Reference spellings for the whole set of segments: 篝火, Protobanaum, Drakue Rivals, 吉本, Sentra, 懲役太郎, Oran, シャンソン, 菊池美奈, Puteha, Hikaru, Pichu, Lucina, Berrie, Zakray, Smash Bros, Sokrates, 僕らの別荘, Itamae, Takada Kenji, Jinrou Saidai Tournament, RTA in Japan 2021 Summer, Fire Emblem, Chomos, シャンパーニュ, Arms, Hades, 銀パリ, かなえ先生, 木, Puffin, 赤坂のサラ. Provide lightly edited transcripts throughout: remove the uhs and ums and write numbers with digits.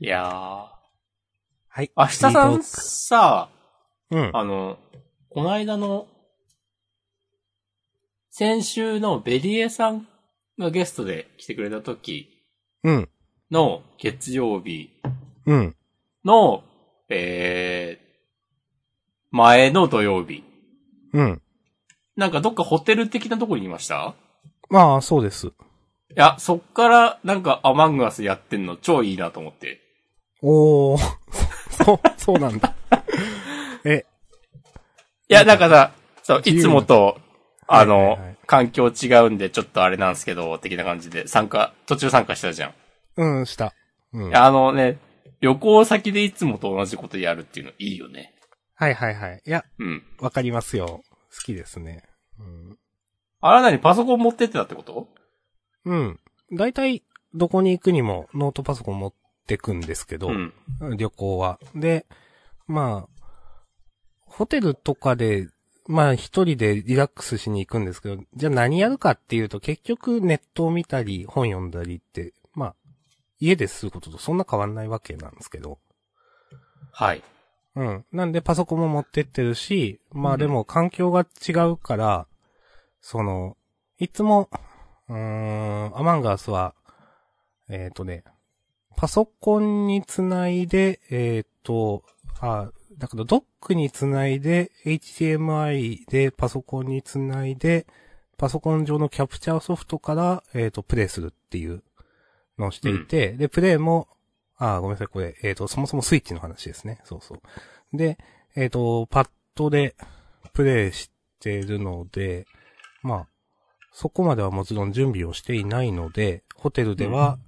いやー。はい。明日さんさ、うん。この間の、先週のベリエさんがゲストで来てくれた時の月曜日の、うん、前の土曜日。うん。なんかどっかホテル的なところにいました？まあ、そうです。いや、そっからなんかアマングアスやってんの超いいなと思って。おー、そうなんだ。え。いや、なんかさ、そう、いつもと、はいはいはい、環境違うんでちょっとあれなんですけど、的な感じで途中参加したじゃん。うん、した。うん、ね、旅行先でいつもと同じことやるっていうのいいよね。はいはいはい。いや、うん。わかりますよ。好きですね。うん。あれなにパソコン持ってってたってこと？うん。だいたいどこに行くにもノートパソコン持ってくんですけど、うん、旅行は。で、まあ、ホテルとかで、まあ一人でリラックスしに行くんですけど、じゃあ何やるかっていうと結局ネットを見たり本読んだりって、まあ、家ですることとそんな変わんないわけなんですけど。はい。うん。なんでパソコンも持ってってるし、まあでも環境が違うから、いつも、アマンガースは、パソコンにつないで、だけどドックにつないで、HDMI でパソコンにつないで、パソコン上のキャプチャーソフトから、プレイするっていうのをしていて、うん、で、プレイも、ごめんなさい、これ、そもそもスイッチの話ですね。そうそう。で、パッドでプレイしてるので、まあ、そこまではもちろん準備をしていないので、ホテルでは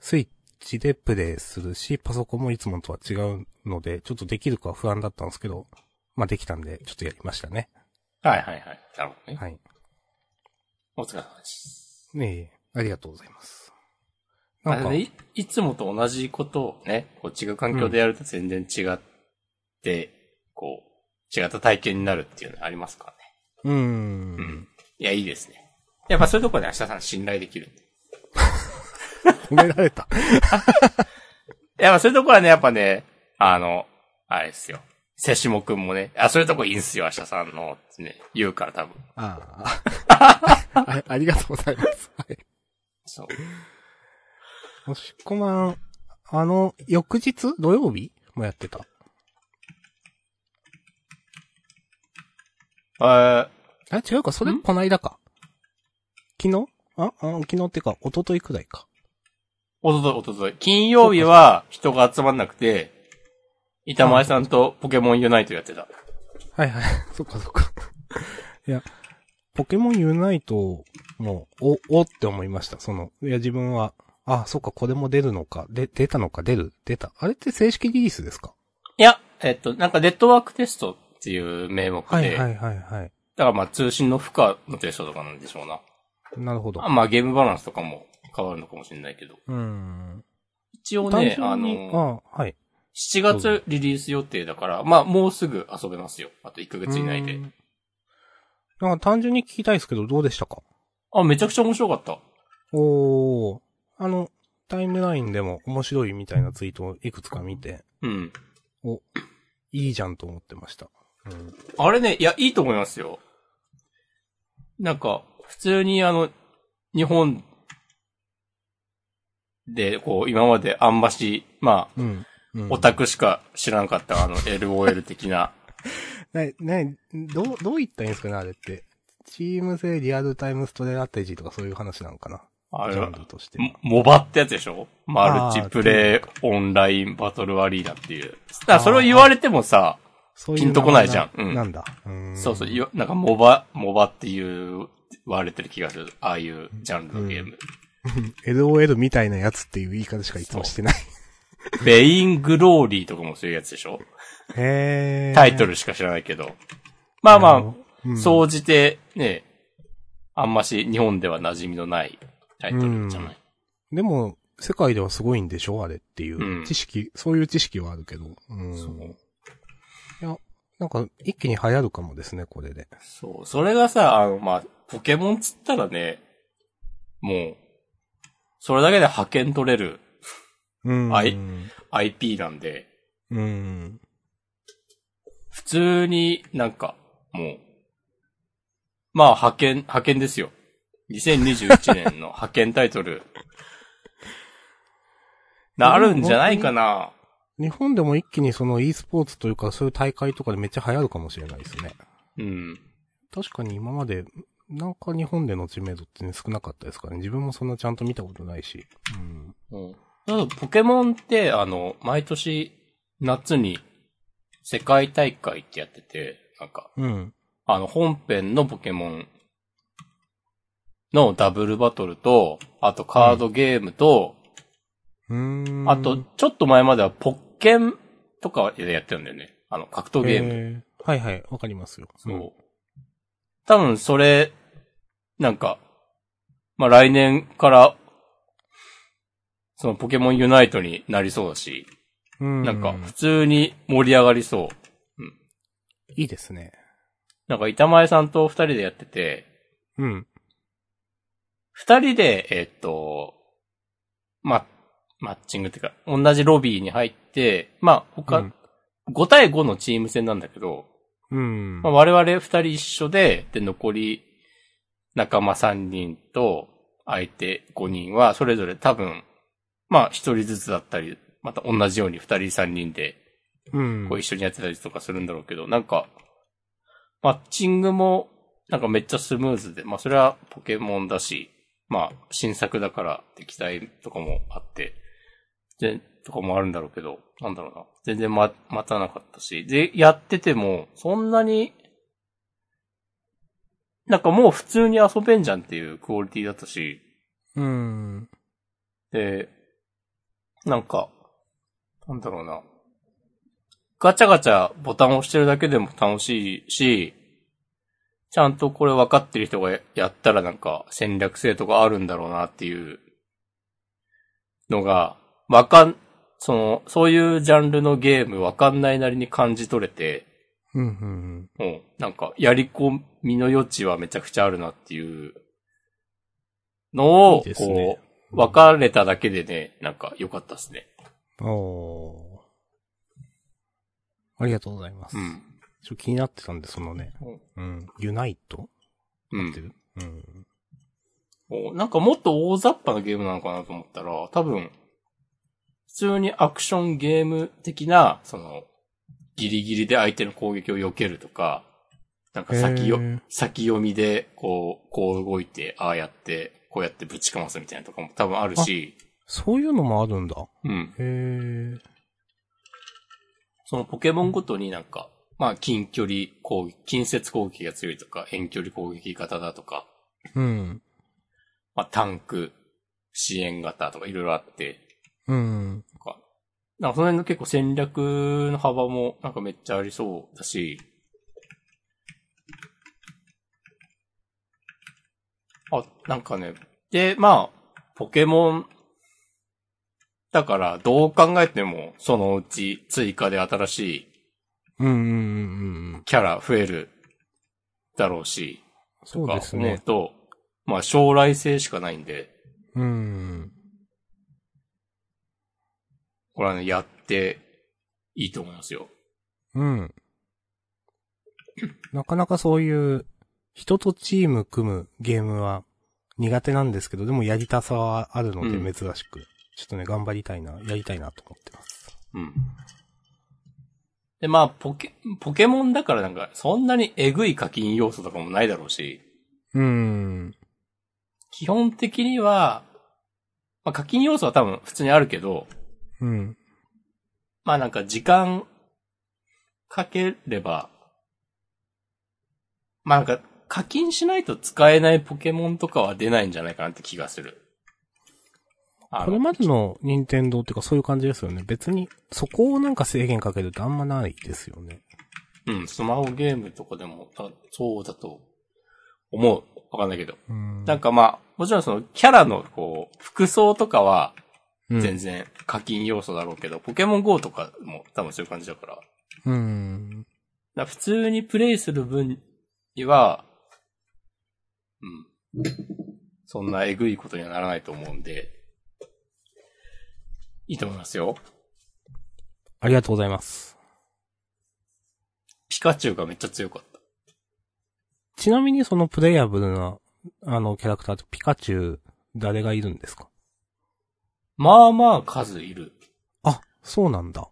スイッチでプレイするし、パソコンもいつもとは違うので、ちょっとできるか不安だったんですけど、まあできたんで、ちょっとやりましたね。はいはいはい。なるほどね。はい。お疲れ様です。ねえ、ありがとうございます。なんかいつもと同じことをね、こう違う環境でやると全然違って、うん、こう、違った体験になるっていうのありますからね。うん。いや、いいですね。やっぱそういうところで明日さん信頼できるんで。褒められた。やっぱそういうところはね、やっぱね、あれですよ。セシモくんもね、そういうとこいいんすよ、明日さんの、ってね、言うから多分。ありがとうございます。はい。そう。おしっこまん、翌日土曜日もやってた。違うか、それこないだか。昨日昨日ってか、一昨日くらいか。一昨日。金曜日は人が集まんなくて、板前さんとポケモンユナイトやってた。はいはい。そっかそっか。いや、ポケモンユナイトも、おって思いました。いや自分は。そっか、これも出るのか。出たのか、出た。あれって正式リリースですか？いや、なんかネットワークテストっていう名目で。はい。だからまあ通信の負荷のテストとかなんでしょうな。なるほど。まあゲームバランスとかも変わるのかもしれないけど。一応ね、はい。7月リリース予定だから、まあもうすぐ遊べますよ。あと1ヶ月以内で。なんか単純に聞きたいですけど、どうでしたか？めちゃくちゃ面白かった。おー。タイムラインでも面白いみたいなツイートをいくつか見て。うん。いいじゃんと思ってました。うん、あれね、いや、いいと思いますよ。なんか、普通に日本で、こう、今まであんまし、まあ、オタクしか知らなかった、LOL 的な。どう言ったらいいんですかね、あれって。チーム制リアルタイムストラテジーとかそういう話なのかな。あれは、モバってやつでしょ？マルチプレイオンラインバトルアリーナっていう。それを言われてもさ、ピンとこないじゃん。うん。なんだ。そうそう。なんかモバって言われてる気がする。ああいうジャンルのゲーム。LOL みたいなやつっていう言い方しかいつもしてない。ベイングローリーとかもそういうやつでしょ？タイトルしか知らないけど。まあまあ、総じてね、あんまし日本では馴染みのない。タイトルじゃない。でも、世界ではすごいんでしょあれっていう。知識、そういう知識はあるけど。そう。いや、なんか、一気に流行るかもですね、これで。そう。それがさ、まあ、ポケモンつったらね、もう、それだけで覇権取れる。IP なんで。普通になんか、もう、まあ派遣ですよ。2021年の派遣タイトル。なるんじゃないかな。日本でも一気にその e スポーツというかそういう大会とかでめっちゃ流行るかもしれないですね。うん。確かに今まで、なんか日本での知名度って、ね、少なかったですからね。自分もそんなちゃんと見たことないし。うん。うん。ポケモンって、毎年夏に世界大会ってやってて、なんか、うん。本編のポケモンのダブルバトルと、あとカードゲームと、あと、ちょっと前まではポッケンとかでやってるんだよね。格闘ゲーム。はいはい、わかりますよ。そう。多分それ、なんか、まあ、来年から、そのポケモンユナイトになりそうだし、なんか普通に盛り上がりそう。うん。いいですね。なんか板前さんと二人でやってて、うん。二人で、マッチングっていうか、同じロビーに入って、まあ、5対5のチーム戦なんだけど、うん。まあ、我々二人一緒で、で、残り、仲間3人と、相手5人は、それぞれ多分、まあ、一人ずつだったり、また同じように二人三人で、こう一緒にやってたりとかするんだろうけど、なんか、マッチングも、なんかめっちゃスムーズで、まあ、それはポケモンだし、まあ、新作だから、期待とかもあって、とかもあるんだろうけど、なんだろうな。全然待たなかったし。で、やってても、そんなに、なんかもう普通に遊べんじゃんっていうクオリティだったし。で、なんか、なんだろうな。ガチャガチャボタンを押してるだけでも楽しいし、ちゃんとこれ分かってる人がやったらなんか戦略性とかあるんだろうなっていうのが、そういうジャンルのゲームわかんないなりに感じ取れて、もうなんかやり込みの余地はめちゃくちゃあるなっていうのを、こう、分かれただけでね、なんか良かったですね。ありがとうございます。ちょっと気になってたんで、そのね、ユナイト？合ってる？なんかもっと大雑把なゲームなのかなと思ったら、多分、普通にアクションゲーム的な、その、ギリギリで相手の攻撃を避けるとか、なんか先読みで、こう動いて、ああやって、こうやってぶちかますみたいなとかも多分あるし。そういうのもあるんだ。そのポケモンごとになんか、まあ近接攻撃が強いとか、遠距離攻撃型だとか。まあ、タンク、支援型とかいろいろあって。なんかその辺の結構戦略の幅もなんかめっちゃありそうだし。あ、なんかね。で、まあ、ポケモン。だから、どう考えても、そのうち追加で新しい。キャラ増える。だろうし。そうですね。と、まあ将来性しかないんで。これはね、やっていいと思いますよ。なかなかそういう、人とチーム組むゲームは苦手なんですけど、でもやりたさはあるので珍しく。ちょっとね、頑張りたいな、やりたいなと思ってます。で、まあ、ポケモンだからなんか、そんなにえぐい課金要素とかもないだろうし。基本的には、まあ、課金要素は多分普通にあるけど、まあなんか時間かければ、まあなんか課金しないと使えないポケモンとかは出ないんじゃないかなって気がする。これまでの任天堂っていうかそういう感じですよね。別にそこをなんか制限かけるってあんまないですよね。スマホゲームとかでもそうだと思う。わかんないけど。なんかまあ、もちろんそのキャラのこう、服装とかは、全然課金要素だろうけど、ポケモン GO とかも多分そういう感じだから。だから普通にプレイする分には、そんなえぐいことにはならないと思うんで、いいと思いますよ。ありがとうございます。ピカチュウがめっちゃ強かった。ちなみにそのプレイアブルな、キャラクターとピカチュウ、誰がいるんですか？まあまあ数いる。あ、そうなんだ。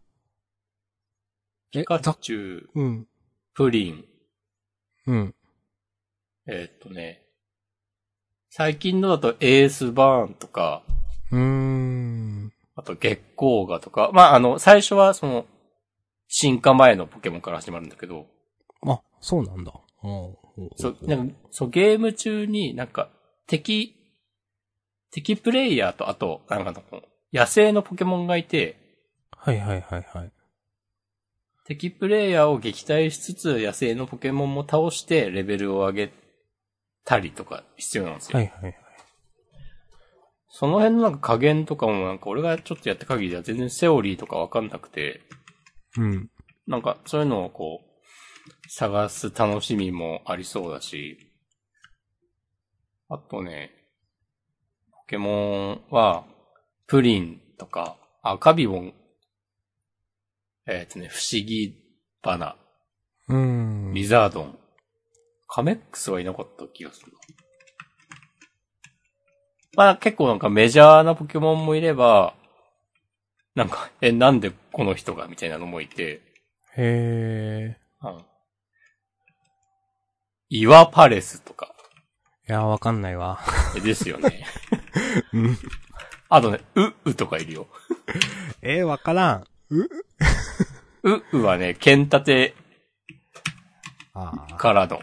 ピカチュウ、うん、プリン、うん。最近のだとエースバーンとか、あと月光河とか、まあ、最初はその、進化前のポケモンから始まるんだけど。あ、そうなんだ。そう、ゲーム中になんか、敵プレイヤーと、あと、なんか野生のポケモンがいて。はいはいはいはい。敵プレイヤーを撃退しつつ、野生のポケモンも倒して、レベルを上げたりとか必要なんですよ。はいはいはい。その辺のなんか加減とかもなんか俺がちょっとやった限りでは全然セオリーとかわかんなくて。うん。なんかそういうのをこう、探す楽しみもありそうだし。あとね、ポケモンは、プリンとか、カビボン、不思議花。リザードン。カメックスはいなかった気がする。まあ結構なんかメジャーなポケモンもいれば、なんか、なんでこの人がみたいなのもいて。へー。うん。岩パレスとか。いやーわかんないわ。ですよね。うん。あとね、ウとかいるよ。わからん。ウはね、剣盾からの。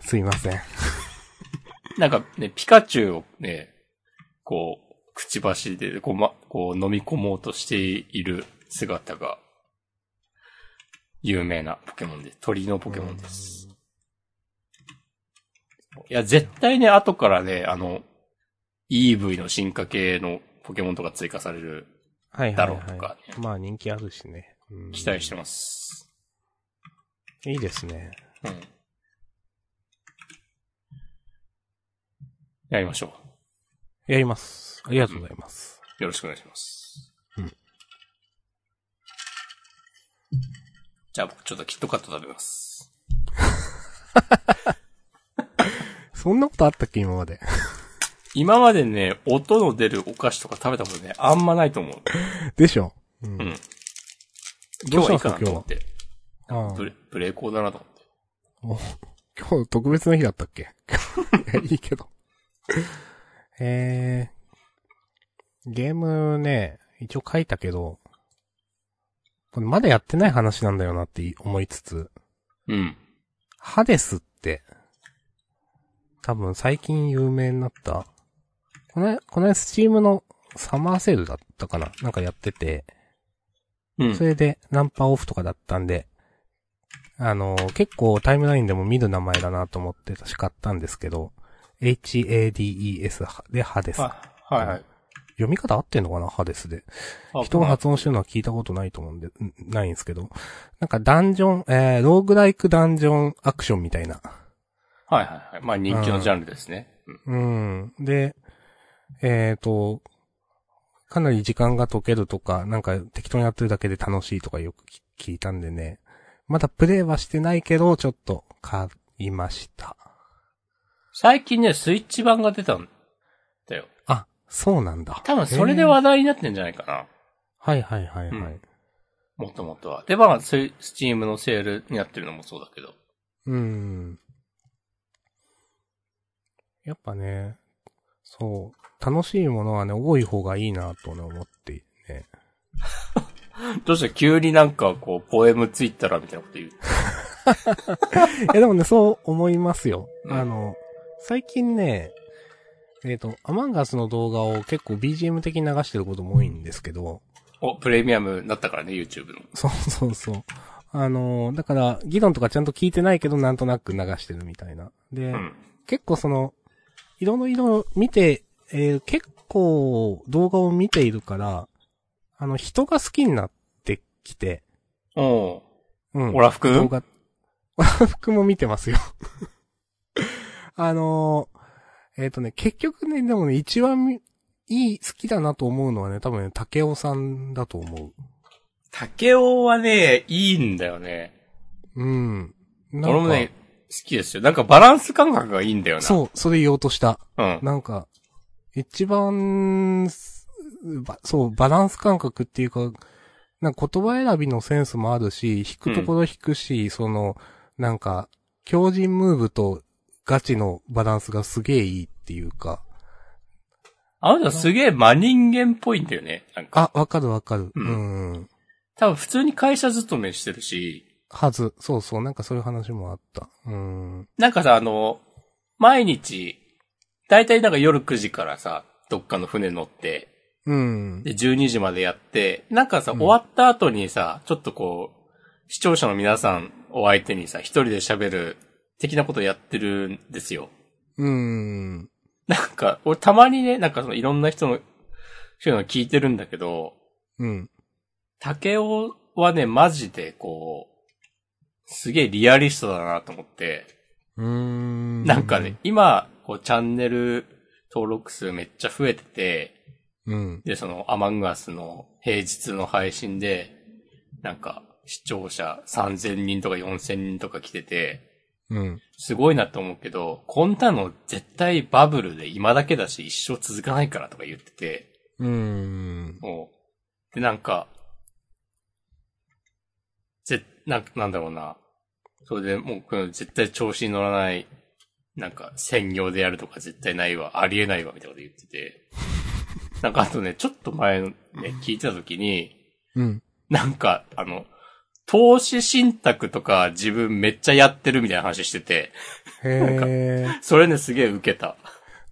すいません。なんかね、ピカチュウをね、こう、くちばしでこう飲み込もうとしている姿が、有名なポケモンです。鳥のポケモンです。いや、絶対ね、後からね、EV の進化系のポケモンとか追加されるだろうとか、ね。はいはいはい、まあ人気あるしね。期待してます。いいですね。うん。やりましょう。やります。ありがとうございます。よろしくお願いします。うん。じゃあ僕ちょっとキットカット食べます。そんなことあったっけ今まで。今までね、音の出るお菓子とか食べたことね、あんまないと思う。でしょ。うん。うん、今日はいいかなと思って。ブレイコーだなと思って。今日特別な日だったっけ？いいけど。ゲームね、一応書いたけど、これまだやってない話なんだよなって思いつつ。うん。ハデスって、多分最近有名になった。このスチームのサマーセールだったかな？なんかやってて。うん。それでナンパオフとかだったんで、結構タイムラインでも見る名前だなと思って確か買ったんですけど、HADES でハデス。はいはい。読み方合ってんのかなハデスで。人が発音してるのは聞いたことないと思うんで、ないんですけど。なんかダンジョン、ローグライクダンジョンアクションみたいな。はいはいはい。まあ人気のジャンルですね。うん。で、かなり時間が解けるとか、なんか適当にやってるだけで楽しいとかよく聞いたんでね。まだプレイはしてないけど、ちょっと買いました。最近ね、スイッチ版が出たんだよ。あ、そうなんだ。多分それで話題になってんじゃないかな。はいはいはいはい。うん、もともとは。で、まあ、スチームのセールになってるのもそうだけど。やっぱね、そう、楽しいものはね、多い方がいいなと思ってね。どうした急になんかこう、ポエムツイッターみたいなこと言う。いやでもね、そう思いますよ。最近ね、アマンガスの動画を結構 BGM 的に流してることも多いんですけど。プレミアムになったからね、YouTube の。そう。だから、議論とかちゃんと聞いてないけど、なんとなく流してるみたいな。で、結構色々見て、結構動画を見ているから、人が好きになってきて。オラフくん？オラフくんも見てますよ。結局ね、でもね、一番好きだなと思うのはね、多分ね、竹尾さんだと思う。竹雄はね、いいんだよね。うん。俺もね、好きですよ。なんかバランス感覚がいいんだよな。そう、それ言おうとした。うん。なんか、一番、そう、バランス感覚っていうか、なんか言葉選びのセンスもあるし、弾くところ弾くし、うん、その、なんか、強靭ムーブとガチのバランスがすげえいいっていうか。あの人すげえ真人間っぽいんだよね。なんかあ、わかるわかる。うん。うん、多分普通に会社勤めしてるし。はず。そうそう。なんかそういう話もあった。なんかさ、毎日、だいたいなんか夜9時からさ、どっかの船乗って、うん。で、12時までやって、なんかさ、終わった後にさ、ちょっとこう、視聴者の皆さんを相手にさ、一人で喋る、的なことやってるんですよ。なんか、俺たまにね、なんかそのいろんな人の聞いてるんだけど、うん。竹雄はね、マジでこう、すげえリアリストだなと思って。なんかね、今、こうチャンネル登録数めっちゃ増えてて、うん。で、そのアマングアスの平日の配信で、なんか、視聴者3000人とか4000人とか来てて、うん。すごいなと思うけど、こんなの絶対バブルで今だけだし一生続かないからとか言ってて。もう。で、なんか、なんだろうな。それでもう、絶対調子に乗らない、なんか専業でやるとか絶対ないわ、ありえないわみたいなこと言ってて。なんかあとね、ちょっと前ね、聞いてた時に、うん。なんか、投資信託とか自分めっちゃやってるみたいな話してて。へー。それね、すげえ受けた。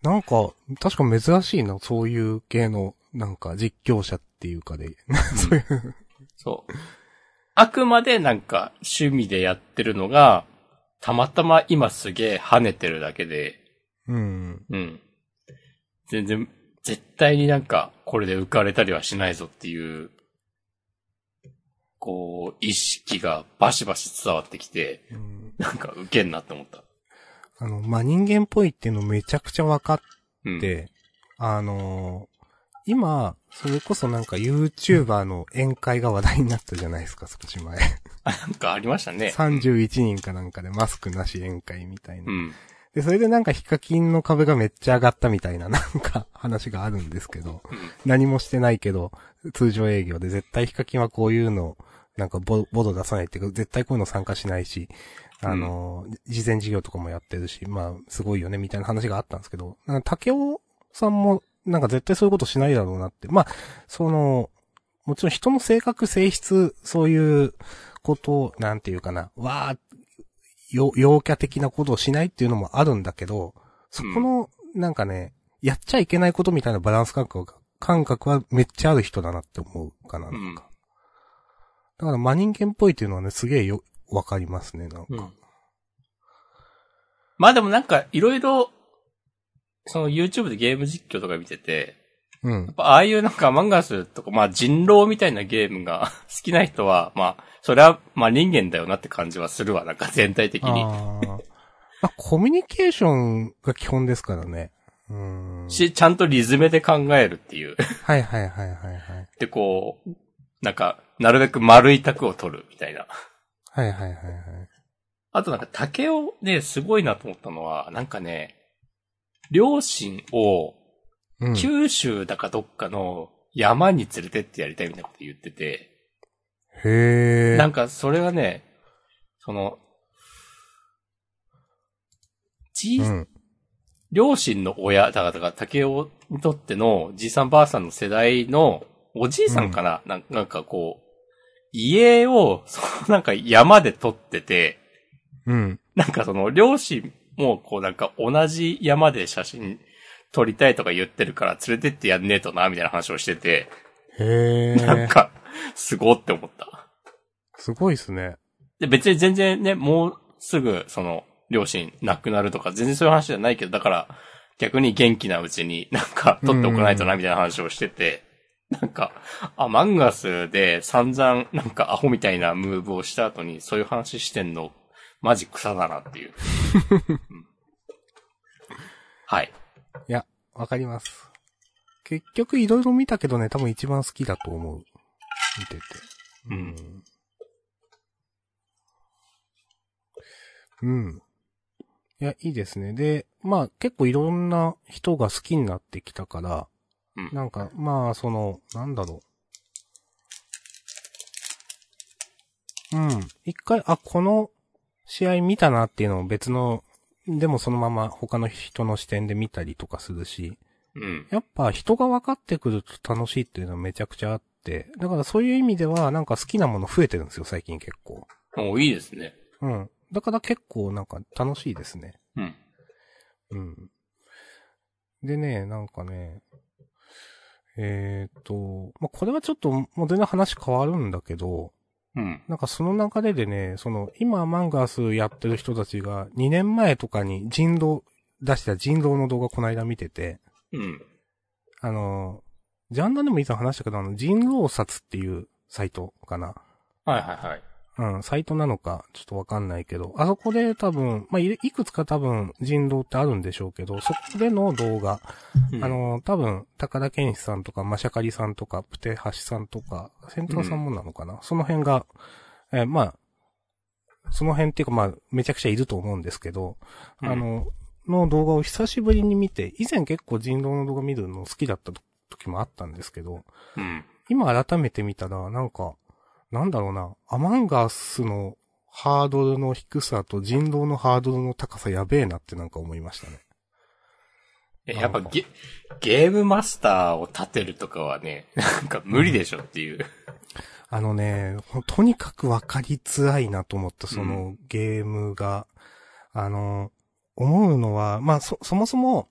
なんか、確か珍しいな、そういう系の、なんか実況者っていうかで。そういう。そう。あくまでなんか趣味でやってるのが、たまたま今すげえ跳ねてるだけで。うん。うん。全然、絶対になんかこれで浮かれたりはしないぞっていう。こう、意識がバシバシ伝わってきて、うん、なんかウケんなって思った。まあ、人間っぽいっていうのめちゃくちゃ分かって、うん、今、それこそなんか YouTuber の宴会が話題になったじゃないですか、少し前。なんかありましたね。31人かなんかでマスクなし宴会みたいな。うん、で、それでなんかヒカキンの株がめっちゃ上がったみたいななんか話があるんですけど、うん、何もしてないけど、通常営業で絶対ヒカキンはこういうの、なんかボド出さないっていうか、絶対こういうの参加しないし、事前事業とかもやってるし、まあ、すごいよね、みたいな話があったんですけど、なんか竹雄さんも、なんか絶対そういうことしないだろうなって、まあ、もちろん人の性格、性質、そういうことを、なんていうかな、陽キャ的なことをしないっていうのもあるんだけど、そこの、なんかね、やっちゃいけないことみたいなバランス感覚はめっちゃある人だなって思うかな、なんか。だから真人間っぽいっていうのはね、すげえわかりますね、なんか。うん、まあでもなんか、いろいろ、その YouTube でゲーム実況とか見てて、うん。やっぱああいうなんかアマンガスとか、まあ人狼みたいなゲームが好きな人は、まあ、それは、まあ人間だよなって感じはするわ、なんか全体的に。まあコミュニケーションが基本ですからね。ちゃんとリズムで考えるっていう。はいはいはいはいはい。で、こう、なんか、なるべく丸い卓を取るみたいな。はいはいはいはい。あとなんか竹雄ね、すごいなと思ったのは、なんかね、両親を、九州だかどっかの山に連れてってやりたいみたいなこと言ってて。へー。なんかそれはね、両親の親、だから竹雄にとってのじいさんばあさんの世代のおじいさんかな、なんかこう、家を、なんか山で取ってて、うん。なんか両親もこうなんか同じ山で写真撮りたいとか言ってるから連れてってやんねえとな、みたいな話をしてて、へー。なんか、すごって思った。すごいっすね。で、別に全然ね、もうすぐ両親亡くなるとか、全然そういう話じゃないけど、だから、逆に元気なうちになんか取っておかないとな、みたいな話をしてて、なんか、アマンガスで散々なんかアホみたいなムーブをした後にそういう話してんの、マジ草だなっていう。うん、はい。いや、わかります。結局いろいろ見たけどね、多分一番好きだと思う。見てて。うん。うん。いや、いいですね。で、まあ結構いろんな人が好きになってきたから、うん、なんか、まあその、なんだろう。うん。一回、あ、この試合見たなっていうのを別の、でもそのまま他の人の視点で見たりとかするし、うん、やっぱ人が分かってくると楽しいっていうのはめちゃくちゃあって、だからそういう意味ではなんか好きなもの増えてるんですよ、最近結構。お、いいですね。うん。だから結構なんか楽しいですね。うん。うん。でね、なんかね、まあ、これはちょっともう全然話変わるんだけど、うん。なんかその流れでね、その今アマングアスやってる人たちが2年前とかに人狼出した人狼の動画この間見てて、うん。ジャンダンでも以前話したけど、人狼殺っていうサイトかな。はいはいはい。うん、サイトなのか、ちょっとわかんないけど、あそこで多分、まあ、いくつか多分人狼ってあるんでしょうけど、そこでの動画、うん、多分、高田健志さんとか、マシャカリさんとか、プテハシさんとか、セントラさんもなのかな、うん、その辺が、まあ、その辺っていうか、まあ、めちゃくちゃいると思うんですけど、うん、の動画を久しぶりに見て、以前結構人狼の動画見るの好きだった時もあったんですけど、うん、今改めて見たら、なんか、なんだろうな、アマンガスのハードルの低さと人狼のハードルの高さやべえなってなんか思いましたね。やっぱゲームマスターを立てるとかはね、なんか無理でしょっていう。ね、とにかくわかりづらいなと思った、そのゲームが。うん、思うのは、まあ、そもそも、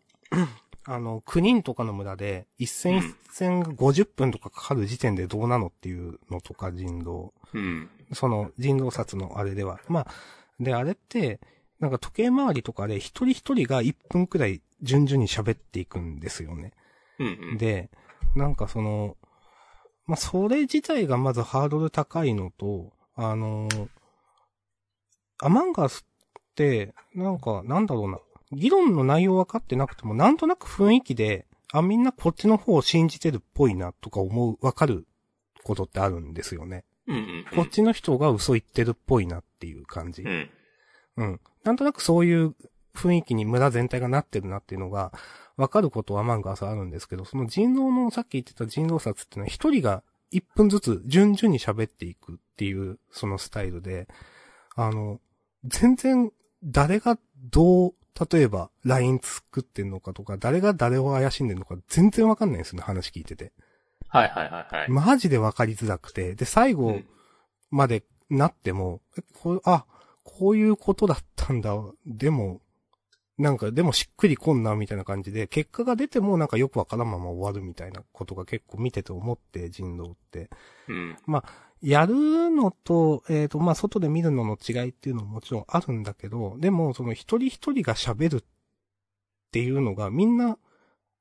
9人とかの村で、一戦一戦が50分とかかかる時点でどうなのっていうのとか人狼。うん、その人狼殺のあれでは。まあ、で、あれって、なんか時計回りとかで一人一人が1分くらい順々に喋っていくんですよね。うんうん、で、なんかその、まあ、それ自体がまずハードル高いのと、アマンガスって、なんか、なんだろうな。議論の内容分かってなくても、なんとなく雰囲気で、あ、みんなこっちの方を信じてるっぽいなとか分かることってあるんですよね。うんうんうん、こっちの人が嘘言ってるっぽいなっていう感じ。うん。うん。なんとなくそういう雰囲気に村全体がなってるなっていうのが、分かることはアマンガスあるんですけど、その人狼の、さっき言ってた人狼殺っていうのは、一人が1分ずつ順々に喋っていくっていう、そのスタイルで、全然誰がどう、例えば、LINE 作ってんのかとか、誰が誰を怪しんでんのか、全然わかんないんですよね、話聞いてて。はいはいはいはい。マジでわかりづらくて、で、最後までなっても、うん、あ、こういうことだったんだ、でも、なんか、でもしっくりこんな、みたいな感じで、結果が出てもなんかよくわからんまま終わるみたいなことが結構見てて思って、人狼って。うん、まあ、やるのと、まあ、外で見るのの違いっていうのももちろんあるんだけど、でも、その一人一人が喋るっていうのが、みんな、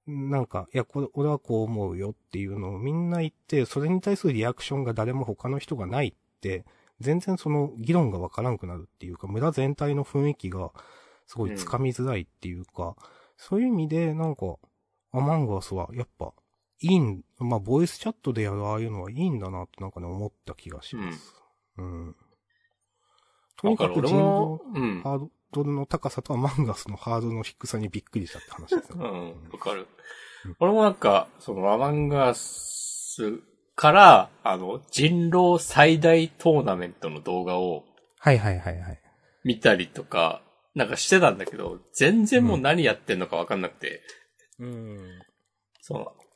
なんか、いや、これ、俺はこう思うよっていうのをみんな言って、それに対するリアクションが誰も他の人がないって、全然その議論がわからんくなるっていうか、村全体の雰囲気がすごいつかみづらいっていうか、うん、そういう意味で、なんか、アマンガスはやっぱ、まあ、ボイスチャットでやるああいうのはいいんだなってなんかね、思った気がします。うん。とにかく人狼、うん、ハードルの高さとはマンガスのハードルの低さにびっくりしたって話ですよね。うん、わかる。うん、俺もなんか、そのアマンガスから、人狼最大トーナメントの動画を、はいはいはいはい。見たりとか、なんかしてたんだけど、全然もう何やってんのかわかんなくて。うん。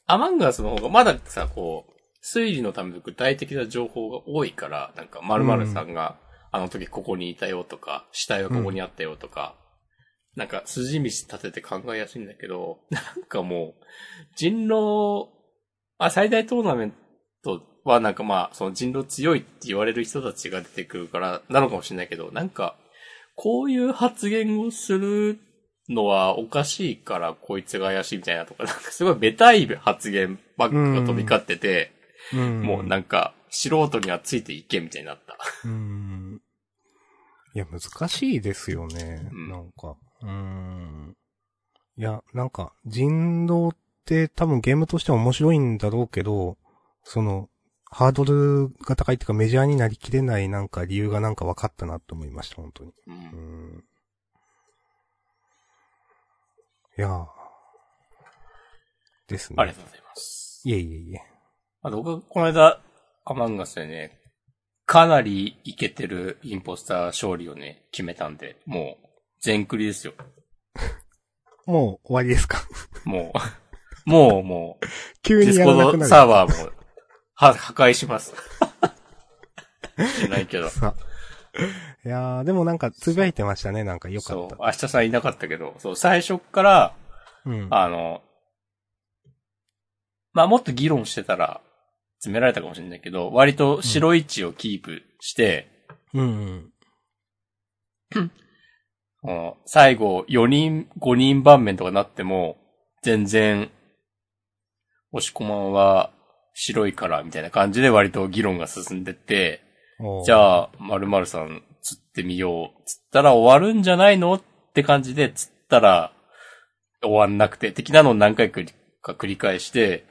アマンガスの方がまださ、こう、推理のための具体的な情報が多いから、なんか、〇〇さんが、あの時ここにいたよとか、死体はここにあったよとか、うん、なんか、筋道立てて考えやすいんだけど、なんかもう、人狼、まあ、最大トーナメントはなんかまあ、その人狼強いって言われる人たちが出てくるから、なのかもしれないけど、なんか、こういう発言をする、のはおかしいからこいつが怪しいみたいなとか、なんかすごいベタい発言バッグが飛び交ってて、うん、もうなんか素人にはついていけみたいになった。いや、難しいですよね。うん、なんか。いや、なんか人狼って多分ゲームとしては面白いんだろうけど、その、ハードルが高いっていうかメジャーになりきれないなんか理由がなんか分かったなと思いました、本当に。うん、いやー。ですね。ありがとうございます。いえいえいえ。あと僕、この間、アマンガスでね、かなりイケてるインポスター勝利をね、決めたんで、もう、全クリですよ。もう終わりですか？もう。急にやらなくなる。ディスコードサーバーも、破壊します。しないけど。いやー、でもなんか、つぶやいてましたね、なんかよかった。そう、明日さんいなかったけど、そう、最初から、うん、まあもっと議論してたら、詰められたかもしれないけど、割と白位置をキープして、うん。うんうん、最後、4人、5人盤面とかなっても、全然、押し込まんは白いから、みたいな感じで割と議論が進んでって、じゃあ、〇〇さん釣ってみよう。釣ったら終わるんじゃないのって感じで、釣ったら終わんなくて、的なのを何回か繰り返して、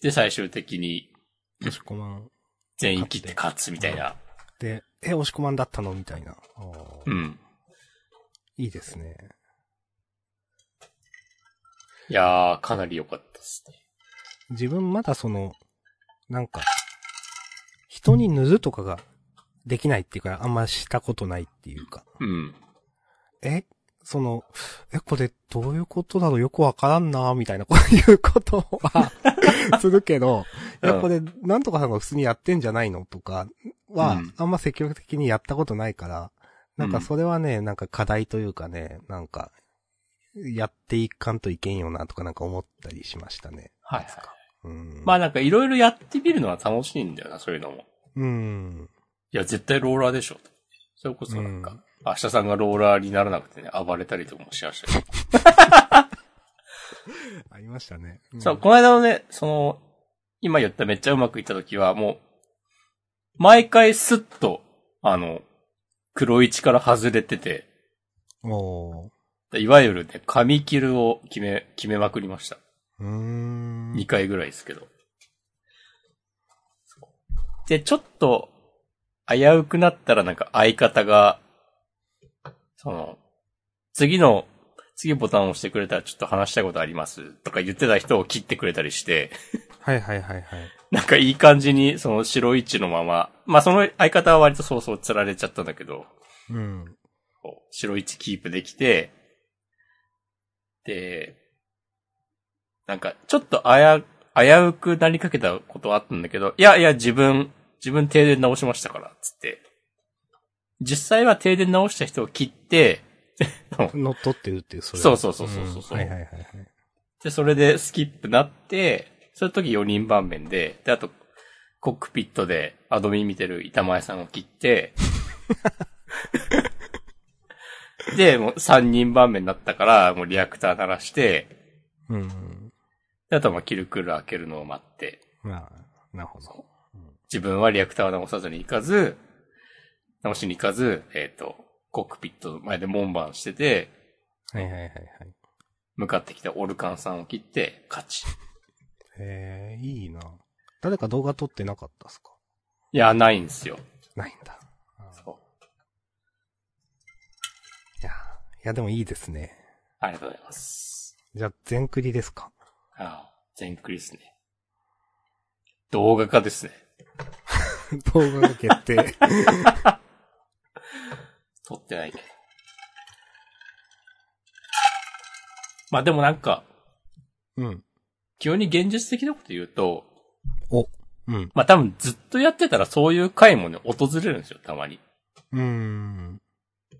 で、最終的に、押し込まん。全員切って勝つみたいな。で、押し込まんだったのみたいな。うん。いいですね。いやー、かなり良かったですね。自分まだなんか、人に塗るとかができないっていうか、あんましたことないっていうか。うん。これどういうことだろうよくわからんなみたいな、こういうことはするけど、うん、いや、これ、なんとかさんが普通にやってんじゃないのとかは、うん、あんま積極的にやったことないから、なんかそれはね、なんか課題というかね、なんか、やっていかんといけんよなとかなんか思ったりしましたね。はい、はい。うん、まあなんかいろいろやってみるのは楽しいんだよな、そういうのも。うん。いや、絶対ローラーでしょ。それこそなんか。うん明日さんがローラーにならなくてね、暴れたりとかもしましたけど。ありましたね。うん、そう、この間のね、今言っためっちゃうまくいった時は、もう、毎回スッと、黒位置から外れてて、いわゆるね、紙切るを決めまくりました。2回ぐらいですけど。で、ちょっと、危うくなったらなんか相方が、次ボタンを押してくれたらちょっと話したいことありますとか言ってた人を切ってくれたりして。はいはいはいはい。なんかいい感じに、白位置のまま。まあ、その相方は割と早々釣られちゃったんだけど。うん。白位置キープできて、で、なんかちょっと危うくなりかけたことはあったんだけど、いやいや自分停電直しましたから、つって。実際は停電直した人を切って、乗っ取ってるっていう、それ。そう。はいはいはい。で、それでスキップなって、その時4人盤面で、で、あと、コックピットでアドミン見てる板前さんを切って、で、もう3人盤面になったから、もうリアクター鳴らして、うん。で、あとはキルクル開けるのを待って。まあ、なるほど。自分はリアクターを直しに行かず、コックピットの前で門番してて、はい。向かってきたオルカンさんを切って、勝ち。へえ、いいな。誰か動画撮ってなかったっすか？いや、ないんですよ。ないんだ。そう。いや、でもいいですね。ありがとうございます。じゃあ、全クリですか？ああ、全クリですね。動画化ですね。動画が決定撮ってないけど。まあでもなんか、うん。急に現実的なこと言うと、うん。まあ多分ずっとやってたらそういう回もね、訪れるんですよ、たまに。なん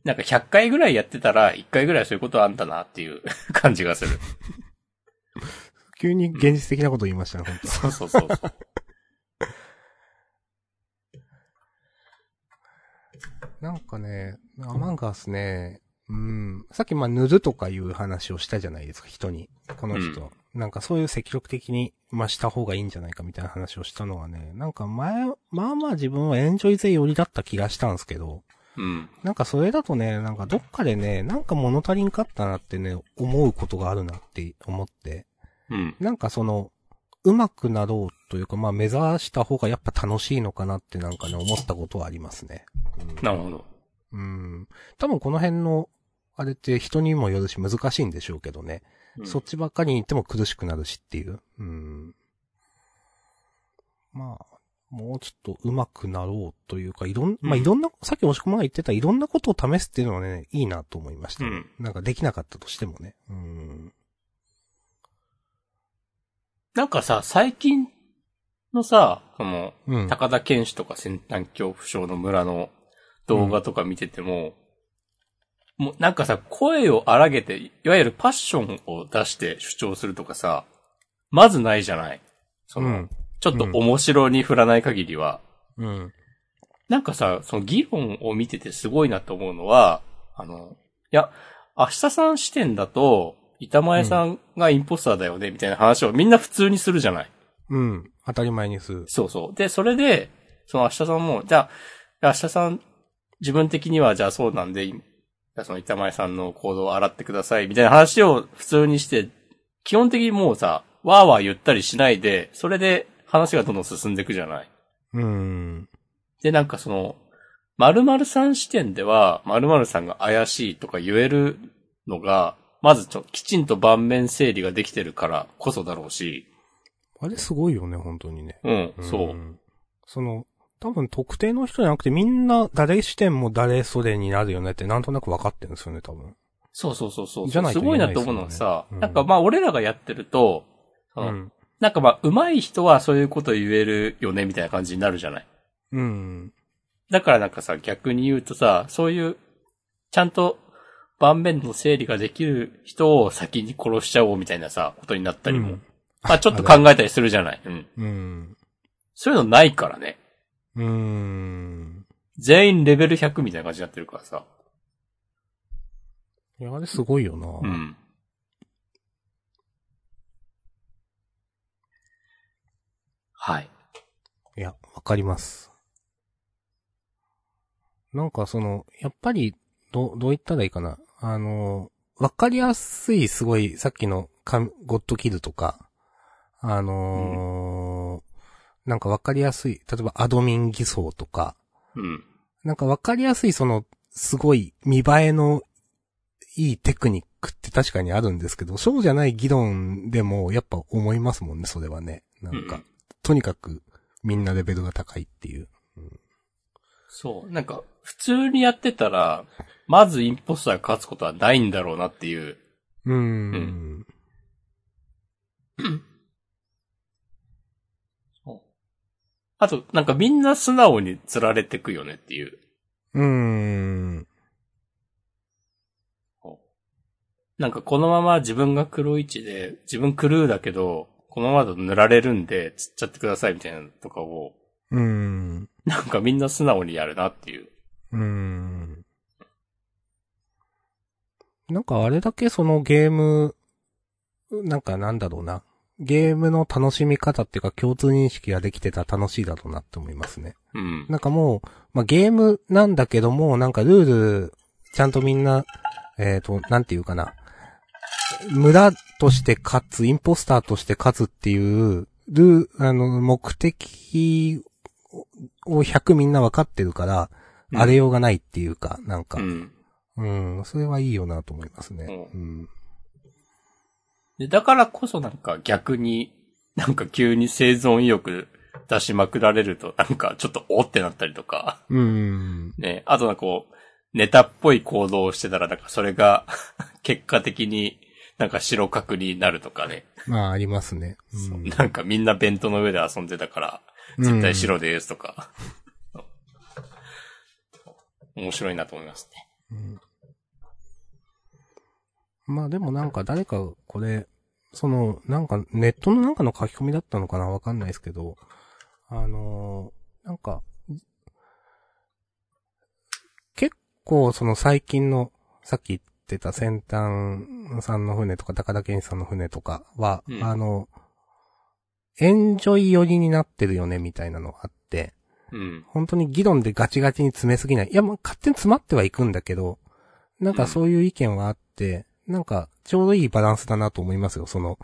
か100回ぐらいやってたら、1回ぐらいそういうことあんだなっていう感じがする。急に現実的なこと言いましたね、本当。そう。なんかね、アマンガースね、うん、さっき塗るとかいう話をしたじゃないですか、人に。この人。うん、なんかそういう積極的に、した方がいいんじゃないかみたいな話をしたのはね、なんかまあ自分はエンジョイ勢寄りだった気がしたんですけど、うん。なんかそれだとね、なんかどっかでね、なんか物足りんかったなってね、思うことがあるなって思って、うん。なんかうまくなろうというか、まあ目指した方がやっぱ楽しいのかなってなんかね思ったことはありますね。うん、なるほど。多分この辺のあれって人にもよるし難しいんでしょうけどね。うん、そっちばっかりに行っても苦しくなるしっていう。まあもうちょっと上手くなろうというか、いろんな、さっき押し込まが言ってたいろんなことを試すっていうのはね、いいなと思いました。うん、なんかできなかったとしてもね。なんかさ、最近のさ、高田健志とか先端恐怖症の村の動画とか見てても、もうなんかさ、声を荒げて、いわゆるパッションを出して主張するとかさ、まずないじゃない。ちょっと面白に振らない限りは。なんかさ、その議論を見ててすごいなと思うのは、いや、明日さん視点だと、板前さんがインポスターだよね、みたいな話をみんな普通にするじゃない。当たり前にする。そうそう。で、それで、その明日さんも、じゃあ、明日さん、自分的にはじゃあそうなんで、その板前さんの行動を洗ってください、みたいな話を普通にして、基本的にもうさ、わーわー言ったりしないで、それで、話がどんどん進んでいくじゃない。で、なんかその、〇〇さん視点では、〇〇さんが怪しいとか言えるのが、まずきちんと盤面整理ができてるからこそだろうし。あれすごいよね、本当にね。そう。多分特定の人じゃなくてみんな誰視点も誰それになるよねってなんとなく分かってるんですよね、多分。そう。じゃないと言えないですよね。すごいなと思うのはさ、なんかまあ俺らがやってると、なんかまあ、上手い人はそういうこと言えるよね、みたいな感じになるじゃない。だからなんかさ、逆に言うとさ、そういう、ちゃんと盤面の整理ができる人を先に殺しちゃおうみたいなさ、ことになったりも。まあ、ちょっと考えたりするじゃない。そういうのないからね。全員レベル100みたいな感じになってるからさ。いや、あれすごいよな。はい。いや、わかります。なんかやっぱり、どう言ったらいいかな。わかりやすい、すごい、さっきのゴッドキルとか、なんかわかりやすい、例えばアドミン偽装とか、なんかわかりやすい、すごい見栄えのいいテクニックって確かにあるんですけど、そうじゃない議論でも、やっぱ思いますもんね、それはね。なんか。とにかくみんなレベルが高いっていう、そうなんか普通にやってたらまずインポスターが勝つことはないんだろうなっていうそうあとなんかみんな素直に釣られてくよねっていうなんかこのまま自分が黒一で自分クルーだけどこのままだと塗られるんで、釣っちゃってくださいみたいなのとかを。なんかみんな素直にやるなっていう。なんかあれだけゲーム、なんかなんだろうな。ゲームの楽しみ方っていうか共通認識ができてたら楽しいだろうなって思いますね。なんかもう、まあ、ゲームなんだけども、なんかルール、ちゃんとみんな、なんていうかな。村として勝つ、インポスターとして勝つっていう、目的を100みんな分かってるから、あれようがないっていうか、なんか。それはいいよなと思いますね。で、だからこそなんか逆に、なんか急に生存意欲出しまくられると、なんかちょっとおってなったりとか。ね、あとなんかこう、ネタっぽい行動をしてたら、なんかそれが、結果的になんか白角になるとかね。まあありますね。なんかみんなベントの上で遊んでたから、絶対白でーすとか。面白いなと思いますね。まあでもなんか誰かこれ、なんかネットのなんかの書き込みだったのかなわかんないですけど、なんか、こう最近のさっき言ってた先端さんの船とか高田健さんの船とかは、エンジョイ寄りになってるよねみたいなのがあって、本当に議論でガチガチに詰めすぎない。いやもう勝手に詰まってはいくんだけど、なんかそういう意見はあって、なんかちょうどいいバランスだなと思いますよ。その、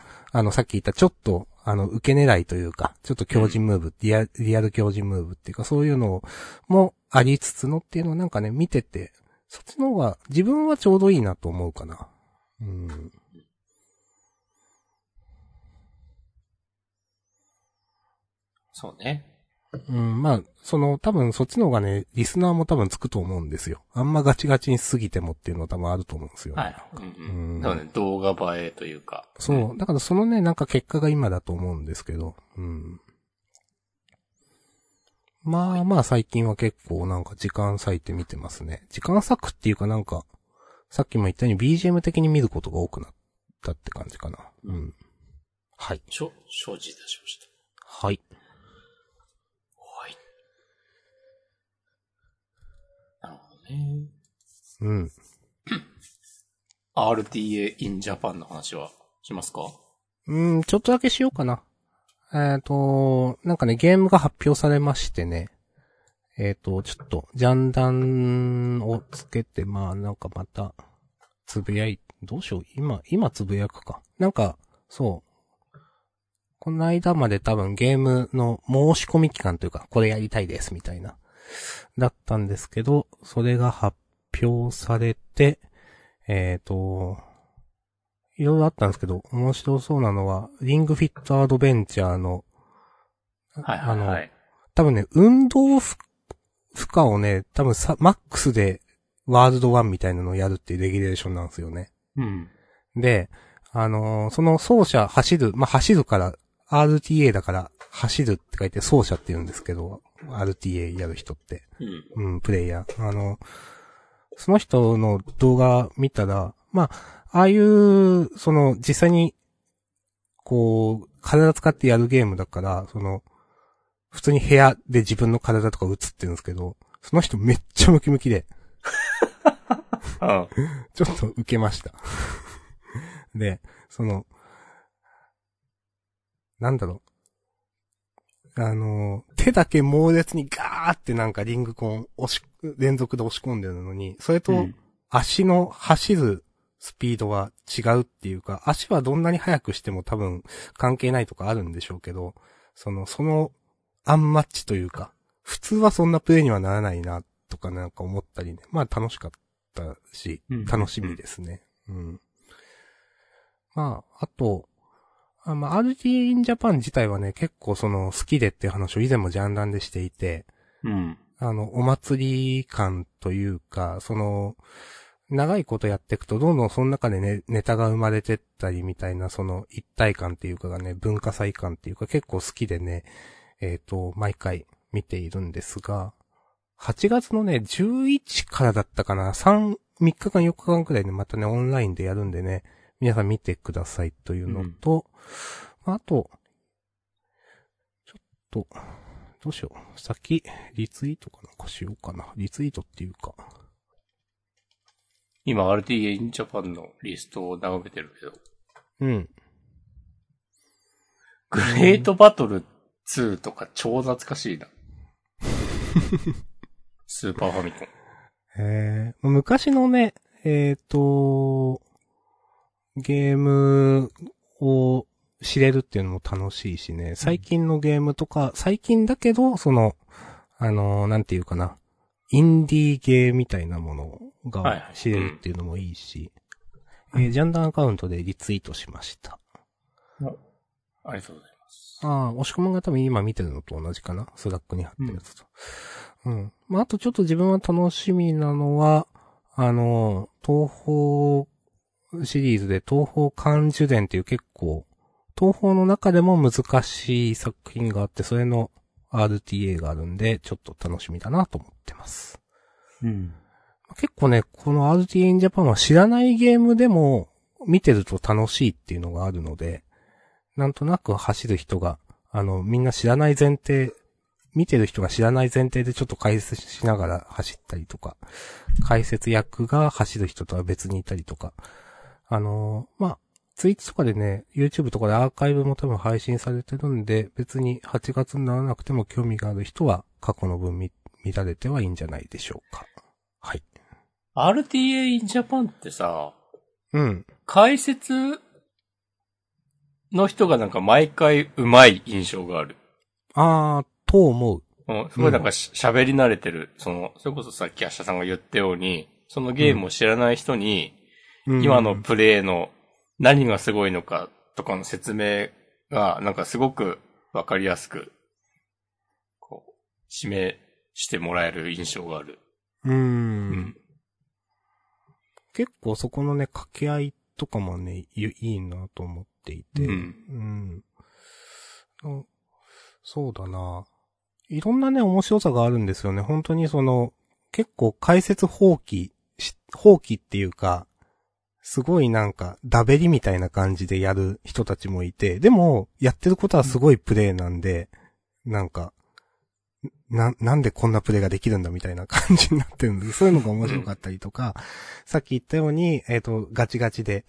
さっき言ったちょっと、受け狙いというか、ちょっと強靭ムーブ、リアル強靭ムーブっていうか、そういうのもありつつのっていうのはなんかね、見てて、そっちの方が自分はちょうどいいなと思うかな。うん。そうね。うん、まあ、多分そっちの方がね、リスナーも多分つくと思うんですよ。あんまガチガチにしすぎてもっていうのは多分あると思うんですよ。はい。うん。だからね、動画映えというか。そう。だからそのね、なんか結果が今だと思うんですけど。うん。まあまあ最近は結構なんか時間割いて見てますね。時間割くっていうかなんか、さっきも言ったように BGM 的に見ることが多くなったって感じかな。うん。はい。承知いたしました。はい。うん。RTA in Japan の話はしますか？ちょっとだけしようかな。なんかね、ゲームが発表されましてね。ちょっと、ジャンダンをつけて、まあ、なんかまた、どうしよう、今つぶやくか。なんか、そう。この間まで多分ゲームの申し込み期間というか、これやりたいです、みたいな。だったんですけど、それが発表されて、いろいろあったんですけど、面白そうなのは、リングフィットアドベンチャーの、はいはいはい、多分ね、運動負荷をね、多分マックスでワールド1みたいなのをやるっていうレギュレーションなんですよね。うん。で、その走者走る、まあ、走るから、RTA だから、走るって書いて走者って言うんですけど、RTA やる人って、うん、プレイヤー。その人の動画見たら、まあ、ああいう、実際に、こう、体使ってやるゲームだから、普通に部屋で自分の体とか映ってるんですけど、その人めっちゃムキムキで。ちょっとウケました。で、なんだろう。手だけ猛烈にガーってなんかリングコン連続で押し込んでるのに、それと足の走るスピードは違うっていうか、足はどんなに速くしても多分関係ないとかあるんでしょうけど、そのアンマッチというか、普通はそんなプレイにはならないなとかなんか思ったりね。まあ楽しかったし、楽しみですね。うん。まあ、あと、まあ、RTA in Japan 自体はね、結構好きでっていう話を以前もジャンダンでしていて、うん。お祭り感というか、長いことやっていくと、どんどんその中でね、ネタが生まれてったりみたいな、一体感っていうかがね、文化祭感っていうか結構好きでね、毎回見ているんですが、8月のね、11からだったかな、3日間4日間くらいね、またね、オンラインでやるんでね、皆さん見てくださいというのと、あと、ちょっと、どうしよう。先、リツイートかなんかしようかな。リツイートっていうか。今、RTA in Japan のリストを眺めてるけど。うん。グレートバトル2とか超懐かしいな。スーパーファミコン。昔のね、ゲームを知れるっていうのも楽しいしね、最近のゲームとか、最近だけど、なんていうかな、インディーゲーみたいなものが知れるっていうのもいいし、ジャンダンアカウントでリツイートしました。ありがとうございます。押し込みが多分今見てるのと同じかな、スラックに貼ってるやつと。うん。まあ、あとちょっと自分は楽しみなのは、東方、シリーズで東方感受伝っていう結構東方の中でも難しい作品があって、それの RTA があるんでちょっと楽しみだなと思ってます。うん。結構ね、この RTA in Japan は知らないゲームでも見てると楽しいっていうのがあるので、なんとなく走る人がみんな知らない前提、見てる人が知らない前提でちょっと解説しながら走ったりとか、解説役が走る人とは別にいたりとか。まあ、ツイッチとかでね、YouTube とかでアーカイブも多分配信されてるんで、別に8月にならなくても興味がある人は過去の分見られてはいいんじゃないでしょうか。はい。RTA in Japan ってさ、うん。解説の人がなんか毎回上手い印象がある。あー、と思う。うん、すごいなんか喋、うん、り慣れてる。それこそさっき明日さんが言ったように、そのゲームを知らない人に、うん、今のプレイの何がすごいのかとかの説明が、なんかすごくわかりやすく、こう、示してもらえる印象がある。うん。結構そこのね、掛け合いとかもね、いいなと思っていて。うん。うん、そうだな。いろんなね、面白さがあるんですよね。本当に結構解説放棄っていうか、すごいなんか、だべりみたいな感じでやる人たちもいて、でも、やってることはすごいプレイなんで、なんか、なんでこんなプレイができるんだみたいな感じになってるんです。そういうのが面白かったりとか、さっき言ったように、ガチガチで、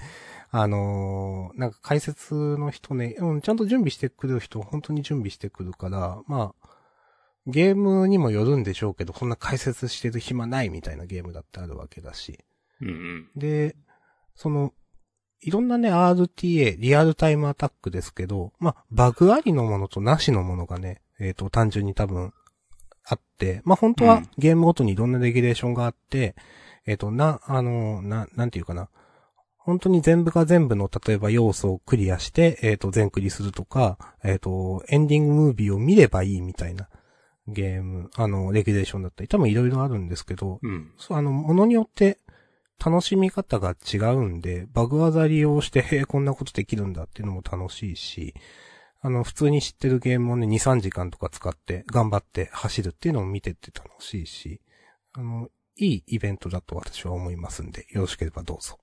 なんか解説の人ね、うん、ちゃんと準備してくる人、本当に準備してくるから、まあ、ゲームにもよるんでしょうけど、こんな解説してる暇ないみたいなゲームだってあるわけだし。うんうん、で、いろんなね、RTA、リアルタイムアタックですけど、まあ、バグありのものとなしのものがね、単純に多分、あって、まあ、本当はゲームごとにいろんなレギュレーションがあって、うん、なんていうかな。本当に全部が全部の、例えば要素をクリアして、全クリするとか、エンディングムービーを見ればいいみたいな。ゲーム、レギュレーションだったり、多分いろいろあるんですけど、うん、ものによって楽しみ方が違うんで、バグ技利用して、こんなことできるんだっていうのも楽しいし、普通に知ってるゲームをね、2、3時間とか使って、頑張って走るっていうのを見てて楽しいし、いいイベントだと私は思いますんで、よろしければどうぞ。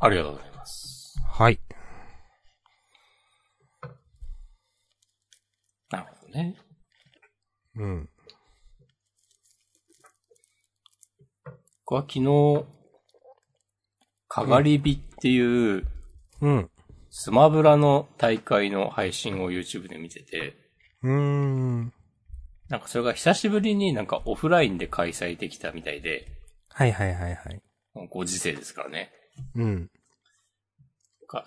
ありがとうございます。はい。ね。うん。僕は昨日、かがり火っていう、うん。スマブラの大会の配信を YouTube で見てて、なんかそれが久しぶりになんかオフラインで開催できたみたいで、はいはいはいはい。ご時世ですからね。うん。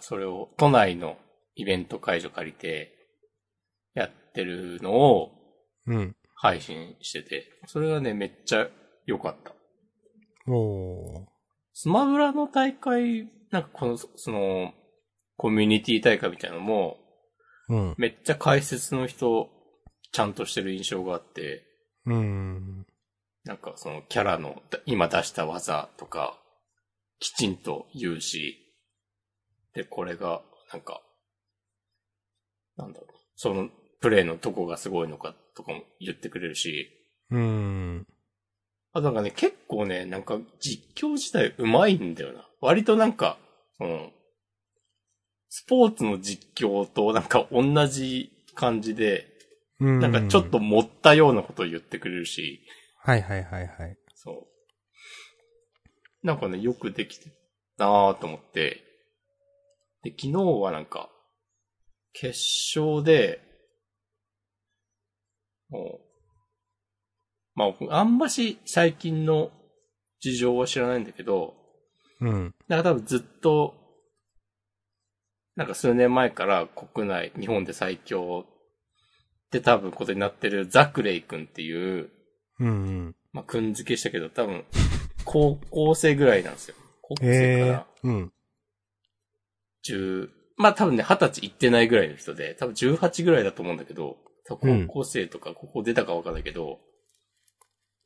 それを都内のイベント会場借りて、やってるのを配信してて、うん、それがねめっちゃ良かった。おー。スマブラの大会なんかコミュニティ大会みたいなのも、うん、めっちゃ解説の人ちゃんとしてる印象があって、うん、なんかキャラの今出した技とかきちんと言うし、でこれがなんかなんだろうプレイのどこがすごいのかとかも言ってくれるし。あとなんかね、結構ね、なんか実況自体上手いんだよな。割となんか、スポーツの実況となんか同じ感じで、なんかちょっと盛ったようなことを言ってくれるし。はいはいはいはい。そう。なんかね、よくできてるなぁと思って。で、昨日はなんか、決勝で、まあ、あんまし最近の事情は知らないんだけど、うん。だから多分ずっと、なんか数年前から国内、日本で最強って多分ことになってるザクレイ君っていう、うんうん。まあ、くん付けしたけど多分、高校生ぐらいなんですよ。高校生から。うん。まあ、多分ね、20歳いってないぐらいの人で、多分18ぐらいだと思うんだけど、高校生とか、ここ出たかわかんないけど、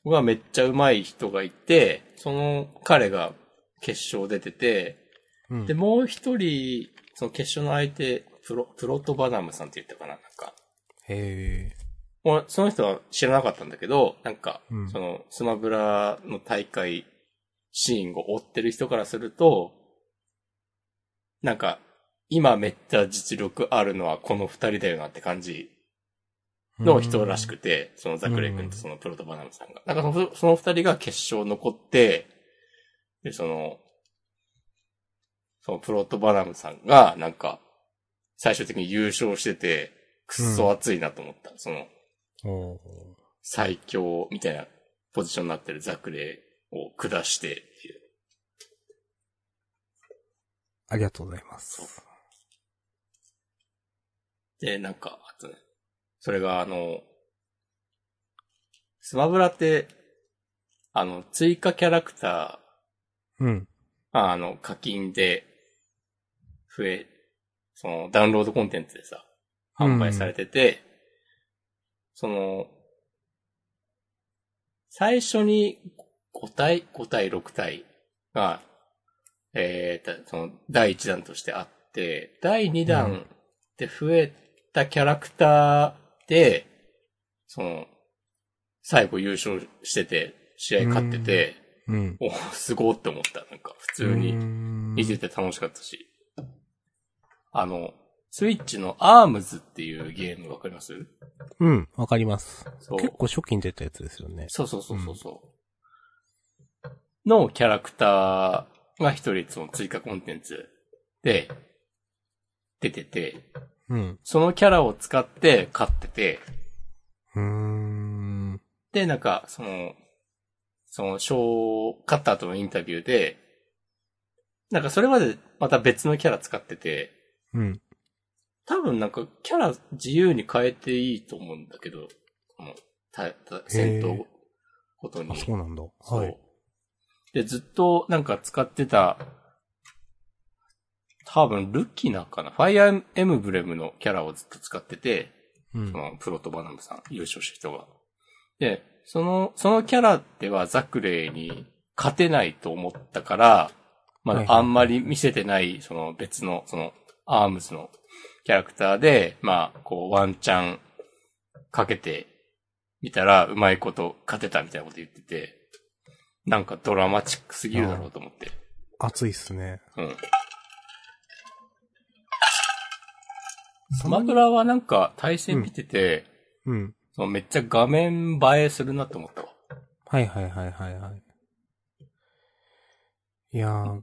僕はめっちゃ上手い人がいて、その彼が決勝出てて、うん、で、もう一人、その決勝の相手、プロトバナムさんって言ったかな、なんか。へぇー。その人は知らなかったんだけど、なんか、うん、スマブラの大会シーンを追ってる人からすると、なんか、今めっちゃ実力あるのはこの二人だよなって感じの人らしくて、そのザクレイ君とそのプロトバナムさんが。なんかその二人が決勝残って、で、そのプロトバナムさんがなんか最終的に優勝してて、くっそ熱いなと思った。最強みたいなポジションになってるザクレイを下してっていう。ありがとうございます。で、なんか、あとね、それがスマブラって、追加キャラクター、うん。課金で、ダウンロードコンテンツでさ、販売されてて、うん、最初に5体、6体が、第1弾としてあって、第2弾で増えたキャラクターで、最後優勝してて、試合勝ってて、うん、お、すごーって思った。なんか、普通に見てて楽しかったし。スイッチのアームズっていうゲームわかります？うん、わかります。結構初期に出たやつですよね。そう、うん。のキャラクターが一人その追加コンテンツで出てて、うん、そのキャラを使って勝ってて、で、なんか、勝った後のインタビューで、なんかそれまでまた別のキャラ使ってて、うん。多分なんかキャラ自由に変えていいと思うんだけど、戦闘ごとに。あ、そうなんだ。はい。で、ずっとなんか使ってた、多分ルキナかな。ファイアーエムブレムのキャラをずっと使ってて、うん、プロトバナムさん、優勝した人が。で、そのキャラではザクレイに勝てないと思ったから、まあ、あんまり見せてない、別の、アームズのキャラクターで、まあ、ワンチャンかけてみたら、うまいこと勝てたみたいなこと言ってて、なんかドラマチックすぎるだろうと思って。熱いっすね。うん。スマブラはなんか対戦見てて、うん。うん、めっちゃ画面映えするなと思ったわ。はい。いやー、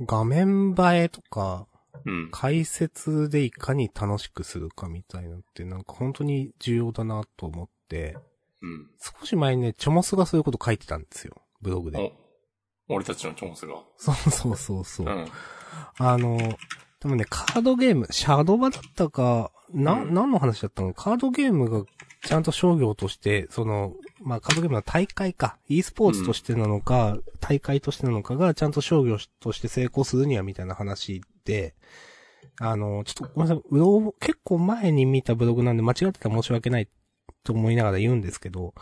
画面映えとか、うん、解説でいかに楽しくするかみたいなって、なんか本当に重要だなと思って、うん、少し前にね、チョモスがそういうこと書いてたんですよ、ブログで。俺たちのチョモスが。そう、うん。でもね、カードゲーム、シャドバだったか、何の話だったの？カードゲームがちゃんと商業として、まあ、カードゲームの大会か、e スポーツとしてなのか、うん、大会としてなのかがちゃんと商業として成功するにはみたいな話で、ちょっとごめんなさい、結構前に見たブログなんで間違ってたら申し訳ないと思いながら言うんですけど、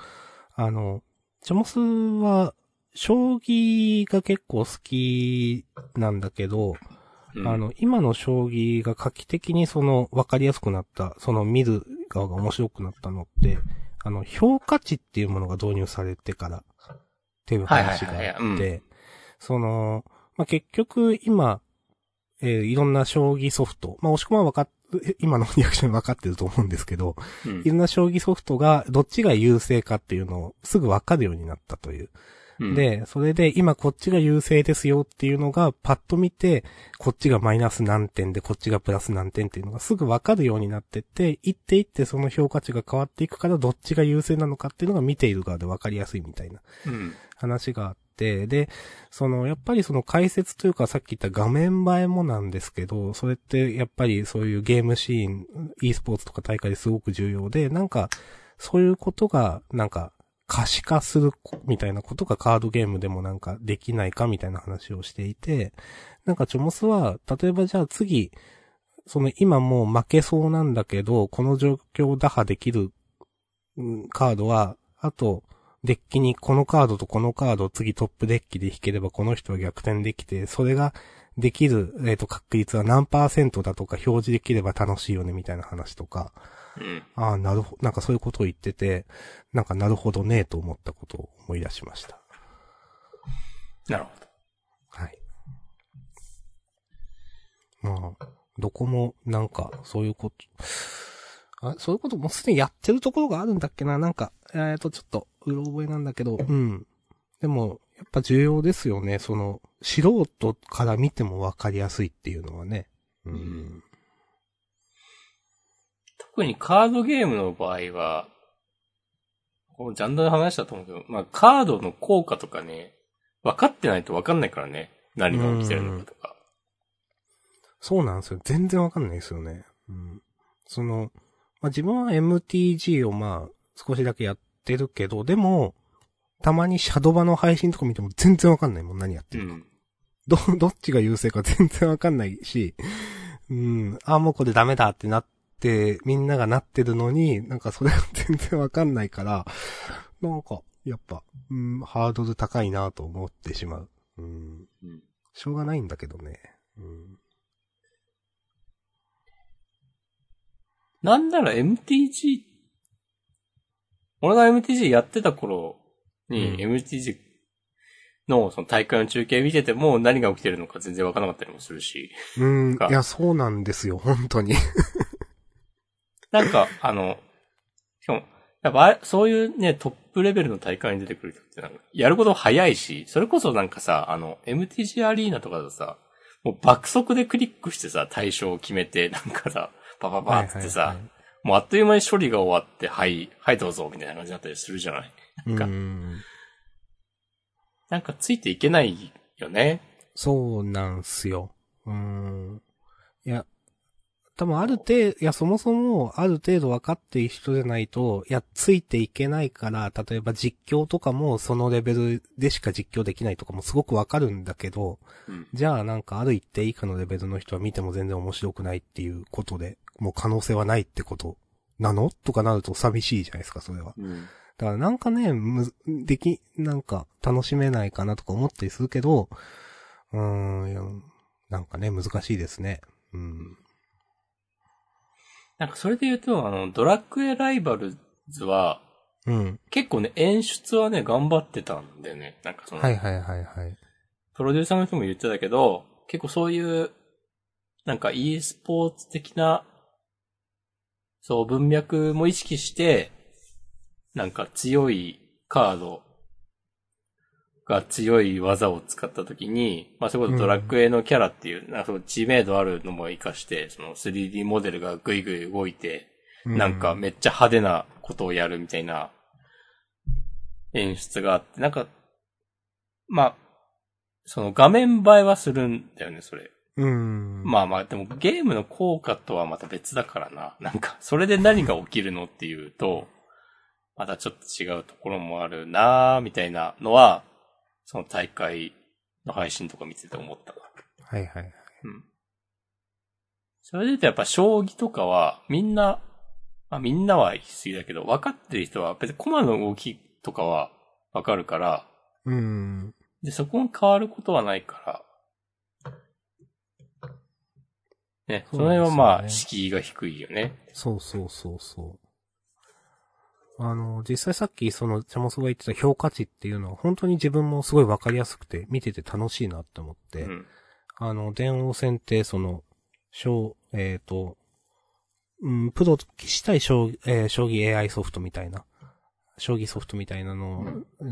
チャモスは、将棋が結構好きなんだけど、今の将棋が画期的に分かりやすくなった、見る側が面白くなったのって、評価値っていうものが導入されてから、っていう話があって、まあ、結局今、いろんな将棋ソフト、まあ、押し込まん今のリアクション分かってると思うんですけど、うん、いろんな将棋ソフトがどっちが優勢かっていうのをすぐ分かるようになったという。で、それで今こっちが優勢ですよっていうのがパッと見て、こっちがマイナス何点でこっちがプラス何点っていうのがすぐわかるようになってって、一手一手その評価値が変わっていくからどっちが優勢なのかっていうのが見ている側でわかりやすいみたいな話があって、で、やっぱり解説というかさっき言った画面映えもなんですけど、それってやっぱりそういうゲームシーン、e スポーツとか大会ですごく重要で、なんかそういうことがなんか、可視化するみたいなことがカードゲームでもなんかできないかみたいな話をしていて、なんかチョモスは例えばじゃあ次今もう負けそうなんだけどこの状況を打破できるカードはあとデッキにこのカードとこのカードを次トップデッキで引ければこの人は逆転できてそれができる確率は何%だとか表示できれば楽しいよねみたいな話とか、ああ、なるほど。なんかそういうことを言ってて、なんかなるほどね、と思ったことを思い出しました。なるほど。はい。まあ、どこも、なんか、そういうこと、そういうこともすでにやってるところがあるんだっけな、なんか、ちょっと、うろ覚えなんだけど、うん。でも、やっぱ重要ですよね、素人から見てもわかりやすいっていうのはね。うん特にカードゲームの場合は、このジャンルの話だと思うけど、まあカードの効果とかね、分かってないと分かんないからね。何が起きてるのかとか。そうなんですよ。全然わかんないですよね。うん、その、まあ、自分は MTG をまあ、少しだけやってるけど、でも、たまにシャドバの配信とか見ても全然わかんないもん、何やってるか。うん、どっちが優勢か全然わかんないし、うん、あ、もうこれダメだってなって、みんながなってるのに、なんかそれが全然わかんないから、なんか、やっぱ、うん、ハードル高いなと思ってしまう。うん。しょうがないんだけどね。うん。なんなら MTG、俺が MTG やってた頃に、MTG のその大会の中継見てても何が起きてるのか全然わからなかったりもするし。うん。いや、そうなんですよ、本当に。なんか、しかも、やっぱ、そういうね、トップレベルの大会に出てくる人ってなんか、やること早いし、それこそなんかさ、MTG アリーナとかだとさ、もう爆速でクリックしてさ、対象を決めて、なんかさ、パパパってさ、はいはいはい、もうあっという間に処理が終わって、はい、はいどうぞ、みたいな感じだったりするじゃないなんかついていけないよね。そうなんすよ。いや、多分ある程度、いやそもそもある程度分かっている人じゃないと、いやついていけないから、例えば実況とかもそのレベルでしか実況できないとかもすごく分かるんだけど、うん、じゃあなんかある一定以下のレベルの人は見ても全然面白くないっていうことで、もう可能性はないってことなのとかなると寂しいじゃないですか、それは。うん、だからなんかね、なんか楽しめないかなとか思ったりするけど、いやなんかね、難しいですね。うん。なんかそれで言うと、ドラクエライバルズは、うん、結構ね、演出はね、頑張ってたんだよね。なんかその、はいはいはいはい。プロデューサーの人も言ってたけど、結構そういう、なんか e スポーツ的な、そう、文脈も意識して、なんか強いカードが強い技を使ったときに、まあ、そういうことドラクエのキャラっていう、なんかその知名度あるのも活かして、その 3D モデルがぐいぐい動いて、なんかめっちゃ派手なことをやるみたいな演出があって、なんか、まあ、その画面映えはするんだよね、それ。まあまあ、でもゲームの効果とはまた別だからな。なんか、それで何が起きるのっていうと、またちょっと違うところもあるなぁ、みたいなのは、その大会の配信とか見てて思ったな。はいはいはい。うん。それで言うとやっぱ将棋とかはみんなは行き過ぎだけど、分かってる人は別に駒の動きとかは分かるから、で、そこが変わることはないから、ね、その辺はまあ敷居が低いよね。そうそうそうそう。実際さっきそのチャモスが言ってた評価値っていうのは本当に自分もすごいわかりやすくて見てて楽しいなって思って、電王戦ってその、プロ棋士対将棋 AI ソフトみたいな、将棋ソフトみたいなのを、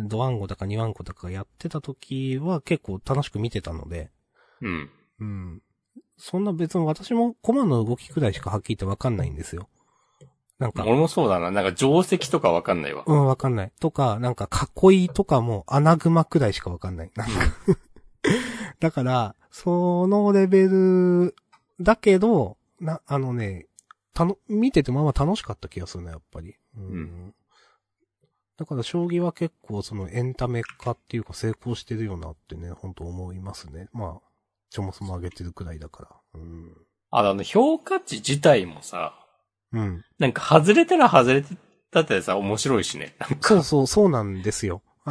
ドワンゴだかニワンゴだかやってた時は結構楽しく見てたので、そんな別に私も駒の動きくらいしかはっきり言ってわかんないんですよ。なんか俺もそうだな。なんか定石とかわかんないわ。わかんない。とか、なんか囲いとかも穴熊くらいしかわかんない。なんかだから、そのレベルだけど、見ててもまあ楽しかった気がするな、やっぱり。だから将棋は結構そのエンタメ化っていうか成功してるよなってね、本当思いますね。まあ、ちょもそも上げてるくらいだから。評価値自体もさ、なんか外れたら外れてたってさ、面白いしね。なんかそうなんですよ。い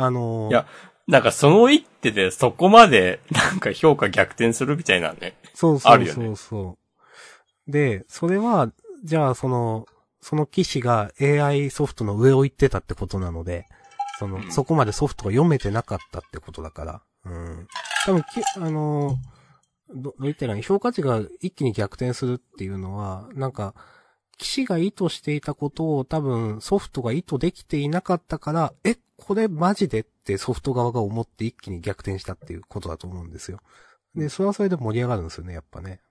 や、なんかその一手でそこまでなんか評価逆転するみたいなね。あるよね。で、それは、じゃあその棋士が AI ソフトの上を行ってたってことなので、そこまでソフトが読めてなかったってことだから。多分、どう言ったらいいの？評価値が一気に逆転するっていうのは、なんか、棋士が意図していたことを多分ソフトが意図できていなかったから、これマジでってソフト側が思って一気に逆転したっていうことだと思うんですよ。で、それはそれで盛り上がるんですよね、やっぱね。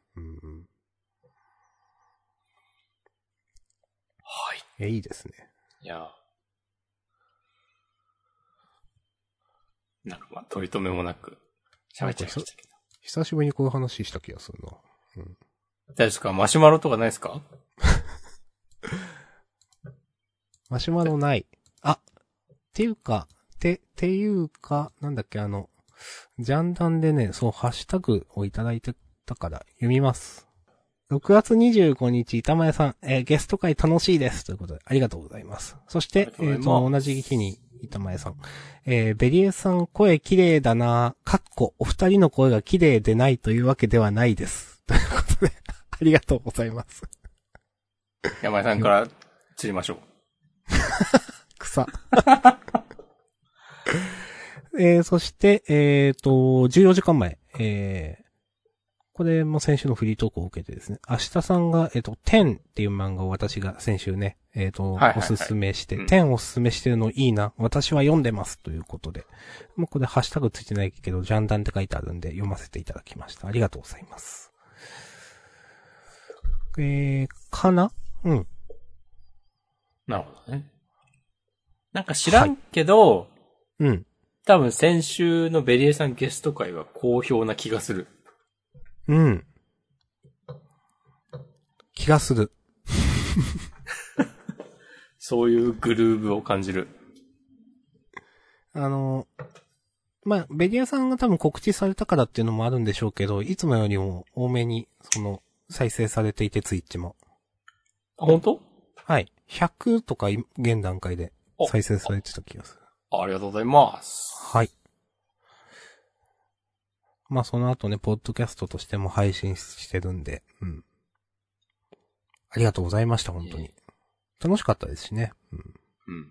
はい。いいですね。いや。なんかまあ取り留めもなく。喋っちゃいましたけど。久しぶりにこの話した気がするな。うん。大丈夫ですか？マシュマロとかないですか？マシュマロない。あ、っていうか、なんだっけ、ジャンダンでね、そう、ハッシュタグをいただいてたから読みます。6月25日、板前さん、ゲスト会楽しいです。ということで、ありがとうございます。そして、同じ日に、板前さん、ベリエさん、声綺麗だなぁ、かっこ、お二人の声が綺麗でないというわけではないです。ということで、ありがとうございます。板前さんから、釣りましょう。草。そして、14時間前、これも先週のフリートークを受けてですね、明日さんが、10っていう漫画を私が先週ね、はいはいはい、おすすめして、うん、10おすすめしてるのいいな、私は読んでますということで、もうこれハッシュタグついてないけど、ジャンダンって書いてあるんで読ませていただきました。ありがとうございます。かな？うん。なるほどね。なんか知らんけど、はい、うん。多分先週のベリエさんゲスト会は好評な気がする。うん。気がする。そういうグルーブを感じる。まあ、ベリエさんが多分告知されたからっていうのもあるんでしょうけど、いつもよりも多めに、再生されていてツイッチも。あ、本当？はい。100とか現段階で再生されてた気がする。ありがとうございます。はい。まあ、その後ね、ポッドキャストとしても配信してるんで、うん。ありがとうございました、本当に。楽しかったですしね。うん。うん。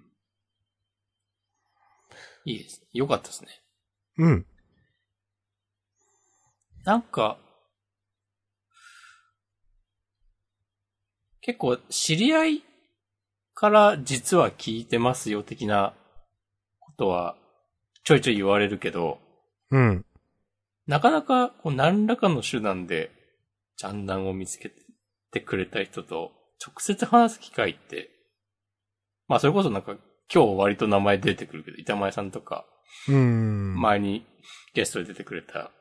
いいです。良かったですね。うん。なんか、結構、知り合いから実は聞いてますよ、的な、とはちょいちょい言われるけど、うん、なかなかこう何らかの手段でジャンダンを見つけてくれた人と直接話す機会って、まあそれこそなんか今日割と名前出てくるけど板前さんとか、前にゲストで出てくれた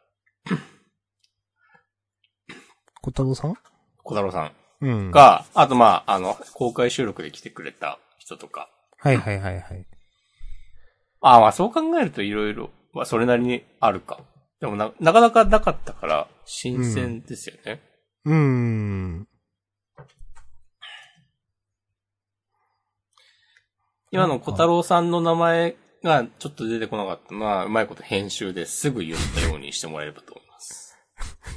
小太郎さんが、あとまあ公開収録で来てくれた人とか、はいはいはいはい。ああ、まあそう考えるといろいろ、まあそれなりにあるか。でもなかなかなかったから、新鮮ですよね。今の小太郎さんの名前がちょっと出てこなかったのは、うまいこと編集ですぐ言ったようにしてもらえればと思います。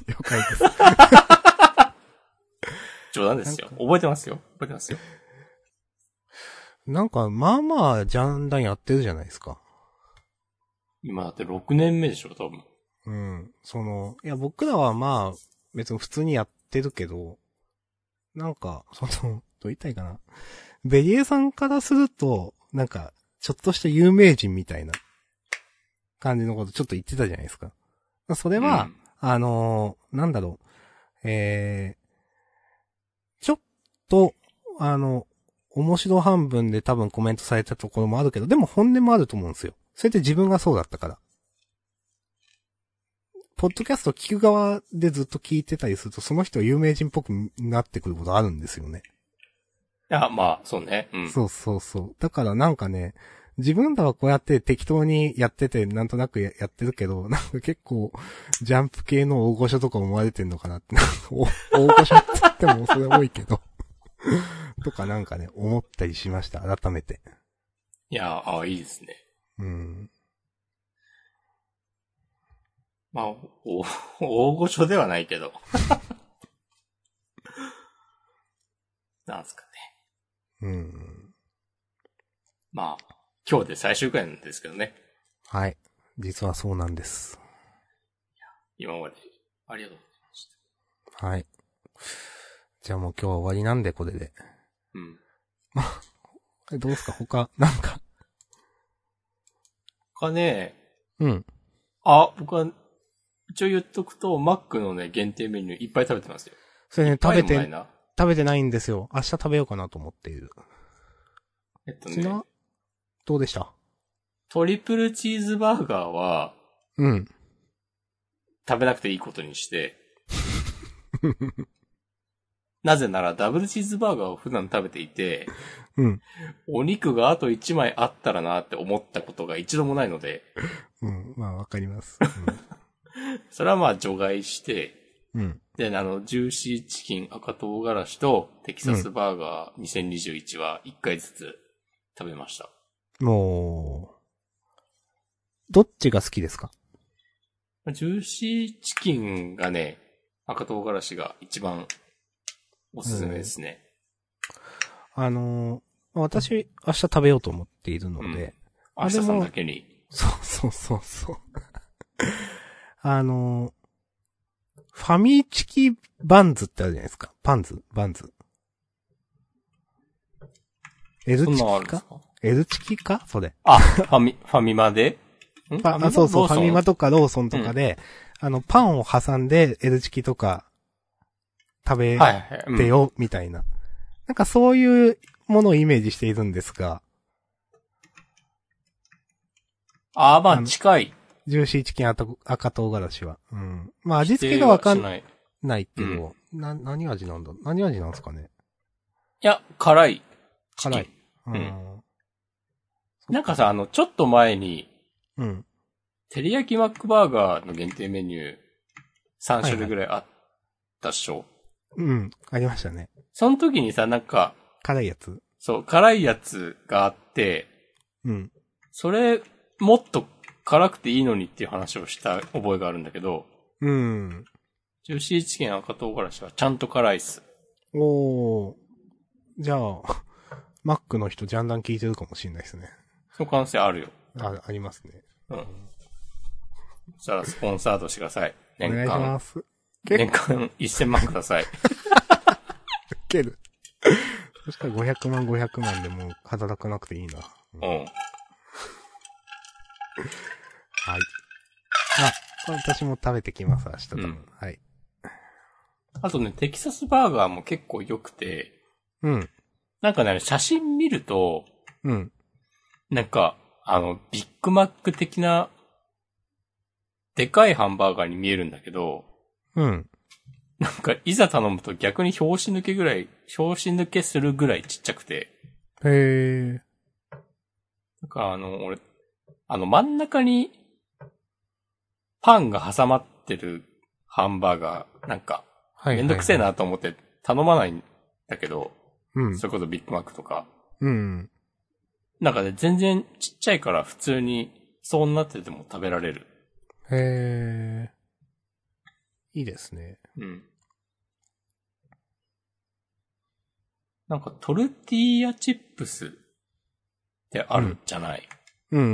了解です。冗談ですよ。覚えてますよ。なんか、まあまあ、ジャンダンやってるじゃないですか。今だって6年目でしょ、多分。うん。いや、僕らはまあ、別に普通にやってるけど、なんか、どう言いたいかな。ベリエさんからすると、なんか、ちょっとした有名人みたいな感じのことちょっと言ってたじゃないですか。それは、うん、なんだろう。ちょっと、面白半分で多分コメントされたところもあるけど、でも本音もあると思うんですよ。それって自分がそうだったから。ポッドキャスト聞く側でずっと聞いてたりすると、その人は有名人っぽくなってくることあるんですよね。あ、まあ、そうね。うん。そう。だからなんかね、自分らはこうやって適当にやってて、なんとなくやってるけど、なんか結構、ジャンプ系の大御所とか思われてんのかなって、大御所って言ってもそれ多いけど。とかなんかね、思ったりしました、改めて。いや、ああ、いいですね。うん。まあ、大御所ではないけど。なんすかね。うん。まあ、今日で最終回なんですけどね。はい。実はそうなんです。今まで、ありがとうございました。はい。じゃあもう今日は終わりなんで、これで。うん。まあ、どうすか他、なんか。他ね。うん。あ、僕は、一応言っとくと、マックのね、限定メニューいっぱい食べてますよ。それね、食べてないんですよ。明日食べようかなと思っている。どうでした？トリプルチーズバーガーは、うん。食べなくていいことにして。なぜならダブルチーズバーガーを普段食べていて、うん、お肉があと1枚あったらなって思ったことが一度もないので。うん、まあわかります。うん、それはまあ除外して、うん、で、ジューシーチキン赤唐辛子とテキサスバーガー2021は1回ずつ食べました。もう、どっちが好きですか？ジューシーチキンがね、赤唐辛子が一番おすすめですね。うん、私、明日食べようと思っているので。うん、明日さんだけに。そう。ファミチキバンズってあるじゃないですか。バンズ。L チキか？ L チキかそれ。あ、ファミマでそう、ファミマとかローソンとかで、うん、パンを挟んで L チキとか食べてよ、みたいな、はいはいうん。なんかそういうものをイメージしているんですが。あ、まあ近い。ジューシーチキン赤唐辛子は。うん。まあ味付けがわかんないけど、うん、何味なんだ？何味なんですかね？いや、辛い。うん。なんかさ、ちょっと前に、うん。照り焼きマックバーガーの限定メニュー、3種類ぐらいあったっしょ、はいはい、うん。ありましたね。その時にさ、なんか、辛いやつがあって、うん。それ、もっと辛くていいのにっていう話をした覚えがあるんだけど、うん。ジューシーチキン赤唐辛子はちゃんと辛いっす。おー。じゃあ、マックの人ジャンダン聞いてるかもしれないですね。その可能性あるよ。ありますね。うん。そしたらスポンサードしてください。年間。お願いします。年間1000万ください。ウケる。そしたら500万でもう働かなくていいな。うん。はい。あ、私も食べてきます、明日多分、うん。はい。あとね、テキサスバーガーも結構良くて。うん。なんかね、写真見ると、うん。なんか、ビッグマック的な、でかいハンバーガーに見えるんだけど、うん。なんか、いざ頼むと逆に拍子抜けするぐらいちっちゃくて。へー。なんか俺、真ん中に、パンが挟まってるハンバーガー、なんか、めんどくせえなと思って頼まないんだけど、うん。それこそビッグマックとか。うん。なんかね、全然ちっちゃいから普通に、そうなってても食べられる。へー。いいですね。うん。なんか、トルティーヤチップスってあるじゃない、うんうんう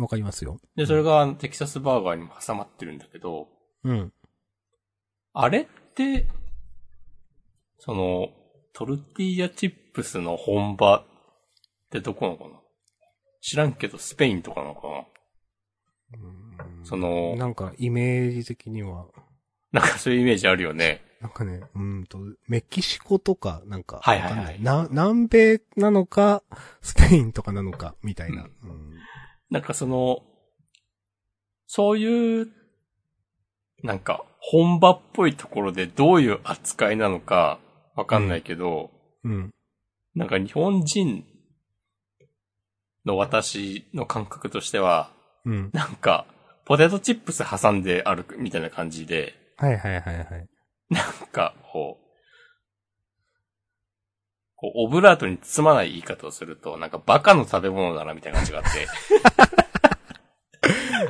ん。わかりますよ。で、それがテキサスバーガーにも挟まってるんだけど。うん。あれって、トルティーヤチップスの本場ってどこなのかな？知らんけど、スペインとかなのかな？なんかイメージ的には。なんかそういうイメージあるよね。なんかね、メキシコとか、なんか。はいはいはい。南米なのか、スペインとかなのか、みたいな。うんうんなんかそういう、なんか、本場っぽいところでどういう扱いなのか、わかんないけど、うんうん、なんか日本人の私の感覚としては、うん、なんか、ポテトチップス挟んで歩くみたいな感じで、はい。なんか、こう、オブラートに包まない言い方をすると、なんかバカの食べ物だなみたいな感じがあって。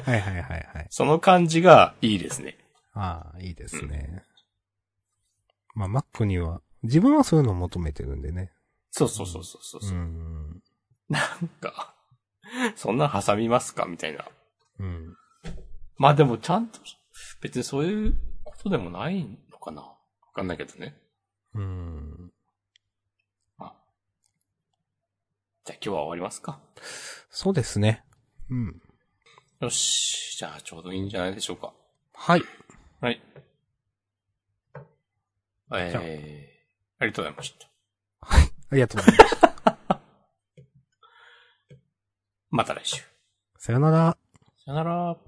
はい。その感じがいいですね。ああ、いいですね。うん、まあ、マックには、自分はそういうのを求めてるんでね。そう。うん、なんか、そんな挟みますかみたいな。うん。まあでもちゃんと、別にそういうことでもないのかなわかんないけどね。じゃあ今日は終わりますか。そうですね。うん。よし。じゃあちょうどいいんじゃないでしょうか。はい。ありがとうございました。はい。ありがとうございました。また来週。さよなら。